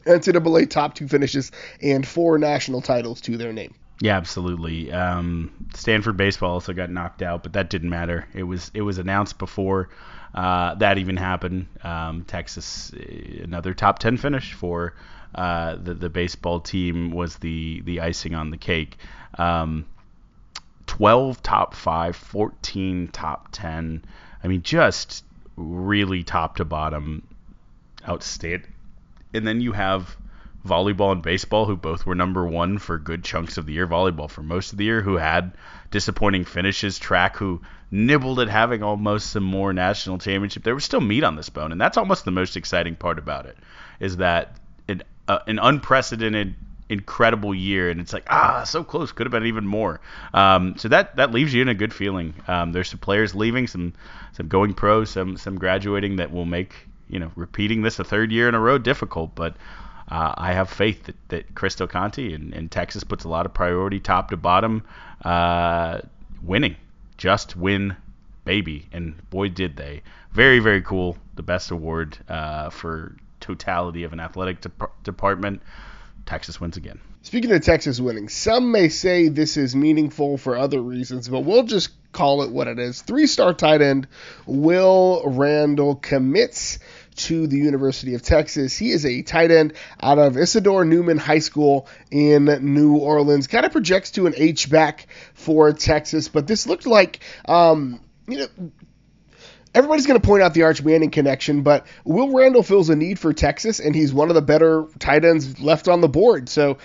N C double A top two finishes and four national titles to their name. Yeah, absolutely. Um, Stanford baseball also got knocked out, but that didn't matter. It was it was announced before uh, that even happened. Um, Texas, another top ten finish for uh, the the baseball team, was the the icing on the cake. Um, twelve top five, fourteen top ten. I mean, just really top to bottom, outstanding. And then you have volleyball and baseball, who both were number one for good chunks of the year. Volleyball for most of the year, who had disappointing finishes. Track, who nibbled at having almost some more national championship. There was still meat on this bone, and that's almost the most exciting part about it, is that an, uh, an unprecedented, incredible year, and it's like, ah, so close, could have been even more. Um, so that that leaves you in a good feeling. Um, there's some players leaving, some some going pro, some some graduating, that will make, you know, repeating this a third year in a row difficult, but Uh, I have faith that, that Cristo Conti and, and Texas puts a lot of priority top to bottom, uh, winning. Just win, baby. And boy, did they. Very, very cool. The best award uh, for totality of an athletic de- department. Texas wins again. Speaking of Texas winning, some may say this is meaningful for other reasons, but we'll just call it what it is. Three-star tight end Will Randall commits to the University of Texas. He is a tight end out of Isidore Newman High School in New Orleans. Kind of projects to an H-back for Texas, but this looked like, um, you know, everybody's going to point out the Arch Manning connection, but Will Randall fills a need for Texas, and he's one of the better tight ends left on the board. So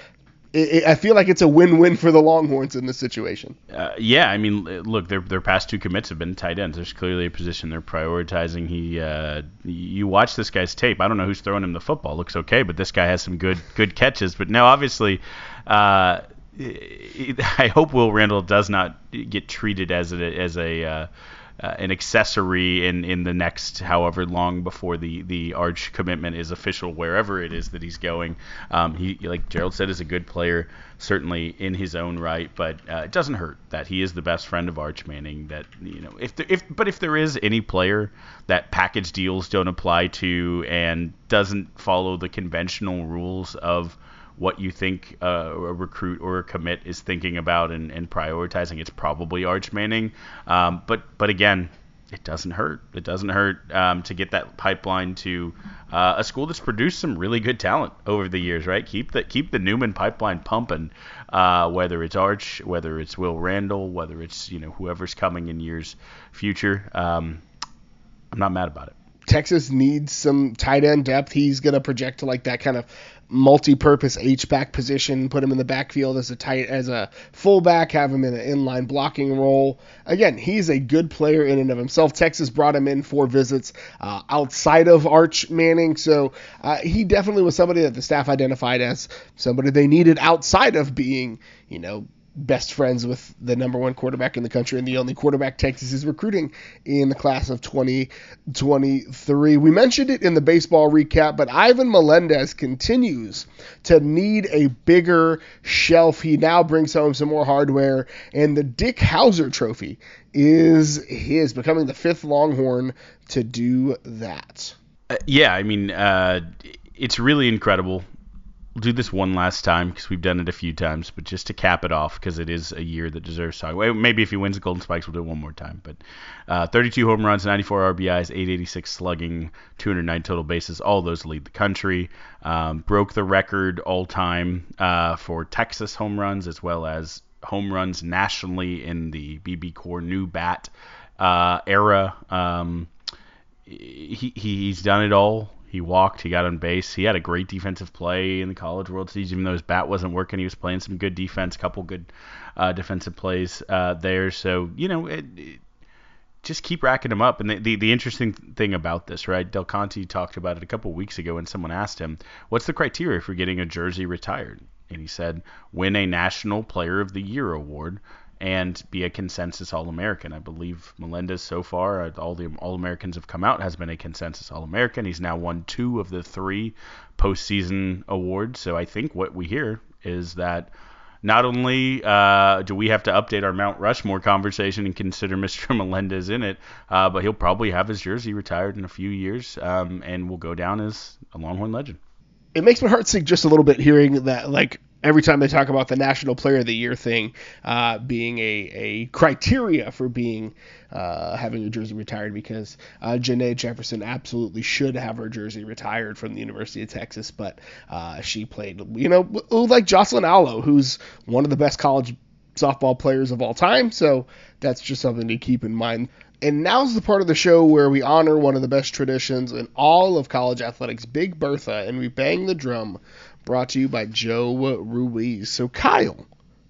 it, it, I feel like it's a win-win for the Longhorns in this situation. Uh, yeah, I mean, look, their their past two commits have been tight ends. There's clearly a position they're prioritizing. He, uh, you watch this guy's tape. I don't know who's throwing him the football. Looks okay, but this guy has some good good catches. But no, obviously, uh, I hope Will Randall does not get treated as a as a uh, Uh, an accessory in, in the next however long before the, the Arch commitment is official, wherever it is that he's going. Um, he, like Gerald said, is a good player, certainly in his own right, but uh, it doesn't hurt that he is the best friend of Arch Manning. That, you know, if there, if but if there is any player that package deals don't apply to and doesn't follow the conventional rules of what you think uh, a recruit or a commit is thinking about and, and prioritizing, it's probably Arch Manning. Um, but but again, it doesn't hurt. It doesn't hurt um, to get that pipeline to uh, a school that's produced some really good talent over the years, right? Keep the, keep the Newman pipeline pumping, uh, whether it's Arch, whether it's Will Randall, whether it's, you know, whoever's coming in years future. Um, I'm not mad about it. Texas needs some tight end depth. He's going to project to like that kind of multi-purpose H-back position, put him in the backfield as a tight, as a fullback, have him in an inline blocking role. Again, he's a good player in and of himself. Texas brought him in for visits uh, outside of Arch Manning, so uh, he definitely was somebody that the staff identified as somebody they needed outside of being, you know, best friends with the number one quarterback in the country and the only quarterback Texas is recruiting in the class of twenty twenty-three. We mentioned it in the baseball recap, but Ivan Melendez continues to need a bigger shelf. He now brings home some more hardware, and the Dick Hauser Trophy is his, becoming the fifth Longhorn to do that. Uh, yeah, I mean, uh, it's really incredible. We'll do this one last time because we've done it a few times, but just to cap it off, because it is a year that deserves talking. Maybe if he wins the Golden Spikes, we'll do it one more time. But uh, thirty-two home runs, ninety-four R B Is, eight eighty-six slugging, two hundred nine total bases. All those lead the country. Um, broke the record all time uh, for Texas home runs, as well as home runs nationally in the B B Core new bat uh, era. Um, he, he's done it all. He walked, he got on base, he had a great defensive play in the College World Series, even though his bat wasn't working. He was playing some good defense, a couple good uh, defensive plays uh, there. So, you know, it, it, just keep racking him up. And the, the, the interesting thing about this, right, Del Conte talked about it a couple weeks ago when someone asked him, what's the criteria for getting a jersey retired? And he said, win a National Player of the Year award and be a consensus All-American. I believe Melendez so far, all the All-Americans have come out, has been a consensus All-American. He's now won two of the three postseason awards. So I think what we hear is that not only uh, do we have to update our Mount Rushmore conversation and consider Mister Melendez in it, uh, but he'll probably have his jersey retired in a few years um, and will go down as a Longhorn legend. It makes my heart sink just a little bit hearing that, like, every time they talk about the National Player of the Year thing uh, being a, a criteria for being uh, having a jersey retired, because uh, Janae Jefferson absolutely should have her jersey retired from the University of Texas, but uh, she played, you know, like Jocelyn Allo, who's one of the best college softball players of all time, so that's just something to keep in mind. And now's the part of the show where we honor one of the best traditions in all of college athletics, Big Bertha, and we bang the drum, brought to you by Joe Ruiz. So, Kyle,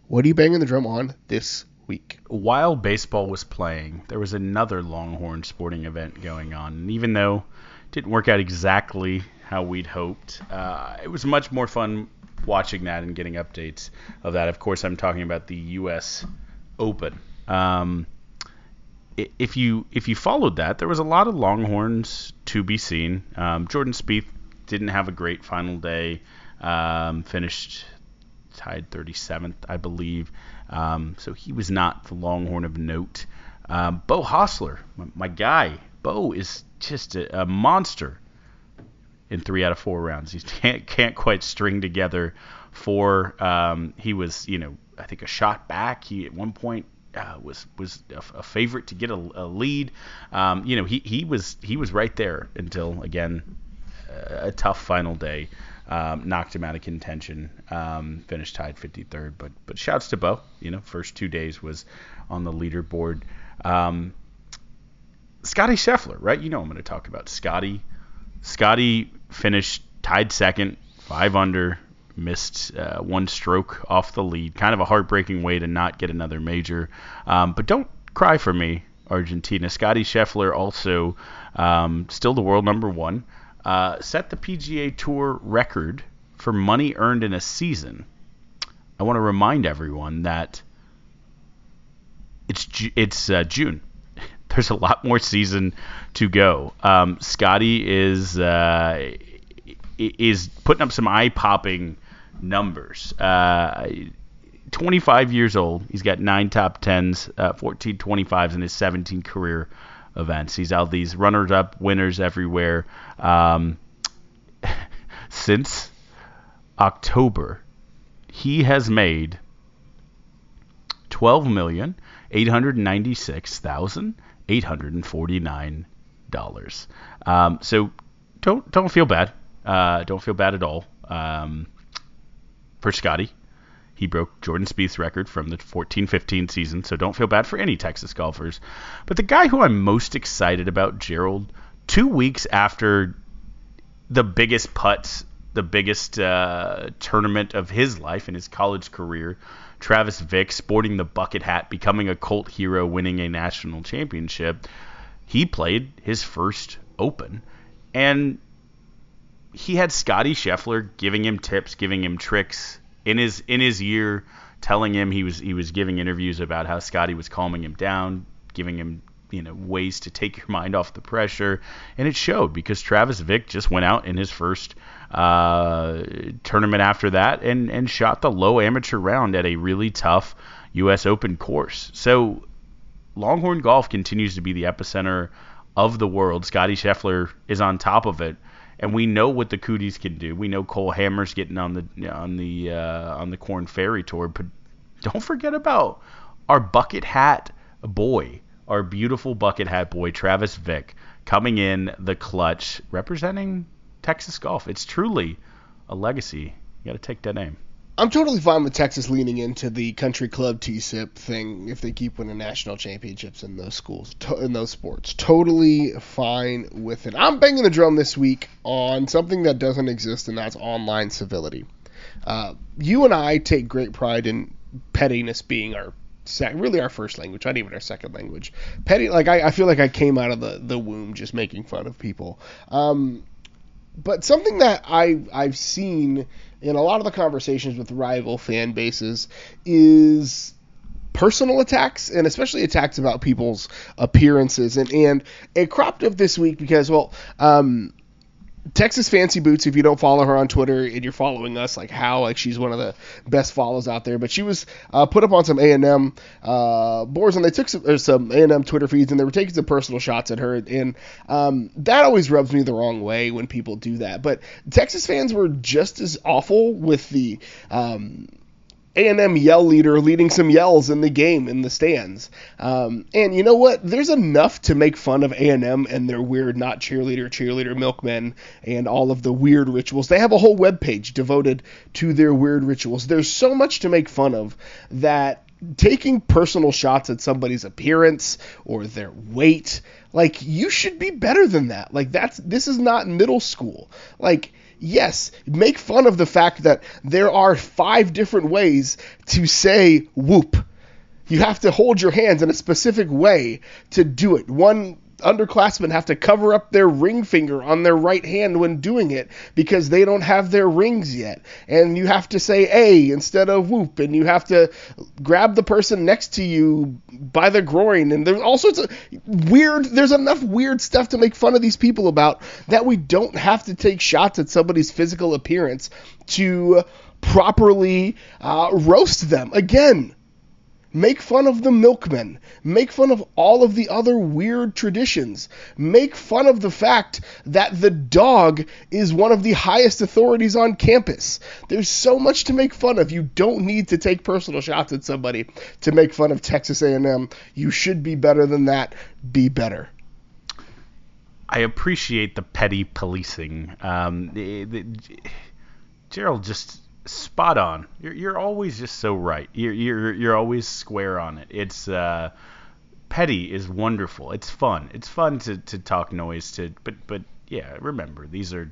what are you banging the drum on this week? While baseball was playing, there was another Longhorn sporting event going on. And even though it didn't work out exactly how we'd hoped, uh, it was much more fun watching that and getting updates of that. Of course, I'm talking about the U S Open. Um If you if you followed that, there was a lot of Longhorns to be seen. Um, Jordan Spieth didn't have a great final day. Um, finished tied thirty-seventh, I believe. Um, so he was not the Longhorn of note. Um, Bo Hostler, my, my guy, Bo is just a, a monster in three out of four rounds. He can't, can't quite string together four. Um, he was, you know, I think a shot back. He at one point. Uh, was was a, a favorite to get a, a lead. Um, you know, he, he was he was right there until, again, a, a tough final day. Um, knocked him out of contention. Um, finished tied fifty-third. But but shouts to Bo. You know, first two days was on the leaderboard. Um, Scotty Scheffler, right? You know I'm going to talk about Scotty. Scotty finished tied second, five under. Missed uh, one stroke off the lead. Kind of a heartbreaking way to not get another major. Um, but don't cry for me, Argentina. Scotty Scheffler also um, still the world number one. Uh, set the P G A Tour record for money earned in a season. I want to remind everyone that it's, ju- it's uh, June. There's a lot more season to go. Um, Scotty is, uh, is putting up some eye-popping numbers. Uh, twenty-five years old. He's got nine top tens, uh, fourteen twenty-fives in his seventeen career events. He's out these runners-up winners everywhere. Um, since October, he has made twelve million eight hundred ninety-six thousand eight hundred forty-nine dollars. Um, so don't don't feel bad. Uh, don't feel bad at all. Um, for Scotty, he broke Jordan Spieth's record from the fourteen fifteen season, so don't feel bad for any Texas golfers. But the guy who I'm most excited about, Gerald, two weeks after the biggest putts, the biggest uh, tournament of his life in his college career, Travis Vick, sporting the bucket hat, becoming a cult hero, winning a national championship, he played his first Open. And he had Scotty Scheffler giving him tips, giving him tricks in his in his ear, telling him he was he was giving interviews about how Scotty was calming him down, giving him, you know, ways to take your mind off the pressure, and it showed because Travis Vick just went out in his first uh, tournament after that and and shot the low amateur round at a really tough U S Open course. So Longhorn golf continues to be the epicenter of the world. Scotty Scheffler is on top of it. And we know what the Cooties can do. We know Cole Hammer's getting on the on the uh, on the Korn Ferry Tour, but don't forget about our bucket hat boy, our beautiful bucket hat boy, Travis Vick, coming in the clutch, representing Texas golf. It's truly a legacy. You got to take that name. I'm totally fine with Texas leaning into the country club T S I P thing if they keep winning national championships in those schools, in those sports. Totally fine with it. I'm banging the drum this week on something that doesn't exist, and that's online civility. Uh, you and I take great pride in pettiness being our sec- really our first language, not even our second language. Petty, like I, I feel like I came out of the, the womb just making fun of people. Um, but something that I I've seen in a lot of the conversations with rival fan bases is personal attacks, and especially attacks about people's appearances. And, and it cropped up this week because, well, um, Texas Fancy Boots, if you don't follow her on Twitter and you're following us, like how, like she's one of the best follows out there. But she was uh, put up on some A and M uh, boards, and they took some, or some A and M Twitter feeds, and they were taking some personal shots at her. And um, that always rubs me the wrong way when people do that. But Texas fans were just as awful with the um, A and M yell leader leading some yells in the game in the stands. Um, and you know what? There's enough to make fun of A and M and their weird not cheerleader, cheerleader milkmen and all of the weird rituals. They have a whole webpage devoted to their weird rituals. There's so much to make fun of that taking personal shots at somebody's appearance or their weight, like you should be better than that. Like that's, this is not middle school. Like, yes, make fun of the fact that there are five different ways to say whoop. You have to hold your hands in a specific way to do it. One underclassmen have to cover up their ring finger on their right hand when doing it because they don't have their rings yet. And you have to say A instead of whoop. And you have to grab the person next to you by the groin. And there's all sorts of weird, there's enough weird stuff to make fun of these people about that we don't have to take shots at somebody's physical appearance to properly uh, roast them. Again, make fun of the milkmen. Make fun of all of the other weird traditions. Make fun of the fact that the dog is one of the highest authorities on campus. There's so much to make fun of. You don't need to take personal shots at somebody to make fun of Texas A and M. You should be better than that. Be better. I appreciate the petty policing. Um, the, the, Gerald just... Spot on. You're, you're always just so right. You're, you're you're always square on it. It's uh, petty is wonderful. It's fun. It's fun to, to talk noise to. But but yeah, remember these are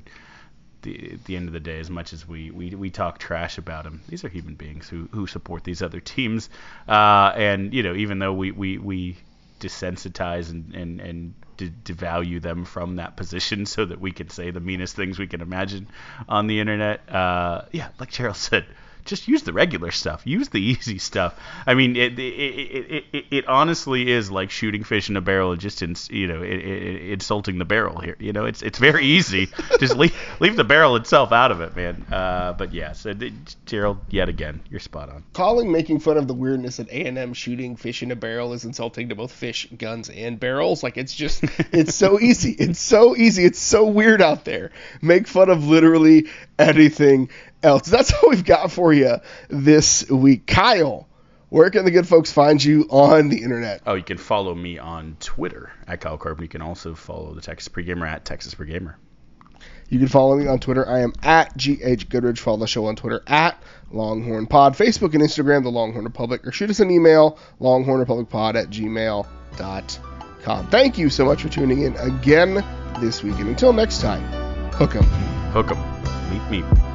the at the end of the day. As much as we, we, we talk trash about them, these are human beings who, who support these other teams. Uh, and you know even though we we, we desensitize and and and de- devalue them from that position so that we can say the meanest things we can imagine on the internet. Uh, yeah, like Cheryl said, just use the regular stuff. Use the easy stuff. I mean, it it it, it, it honestly is like shooting fish in a barrel and just ins- you know it, it, insulting the barrel here. You know, it's it's very easy. Just leave leave the barrel itself out of it, man. Uh, but yeah, so it, Gerald, yet again, you're spot on. Calling making fun of the weirdness at A and M shooting fish in a barrel is insulting to both fish, guns, and barrels. Like it's just it's so easy. It's so easy. It's so weird out there. Make fun of literally anything else. That's all we've got for you this week. Kyle, where can the good folks find you on the internet? Oh, you can follow me on Twitter at Kyle Carp. You can also follow the Texas Pregamer at Texas Pregamer. You can follow me on Twitter. I am at G H Goodridge. Follow the show on Twitter at Longhorn Pod, Facebook and Instagram, the Longhorn Republic, or shoot us an email, longhorn republic pod at gmail dot com. Thank you so much for tuning in again this week. And until next time, hook 'em. Hook 'em. Meet me.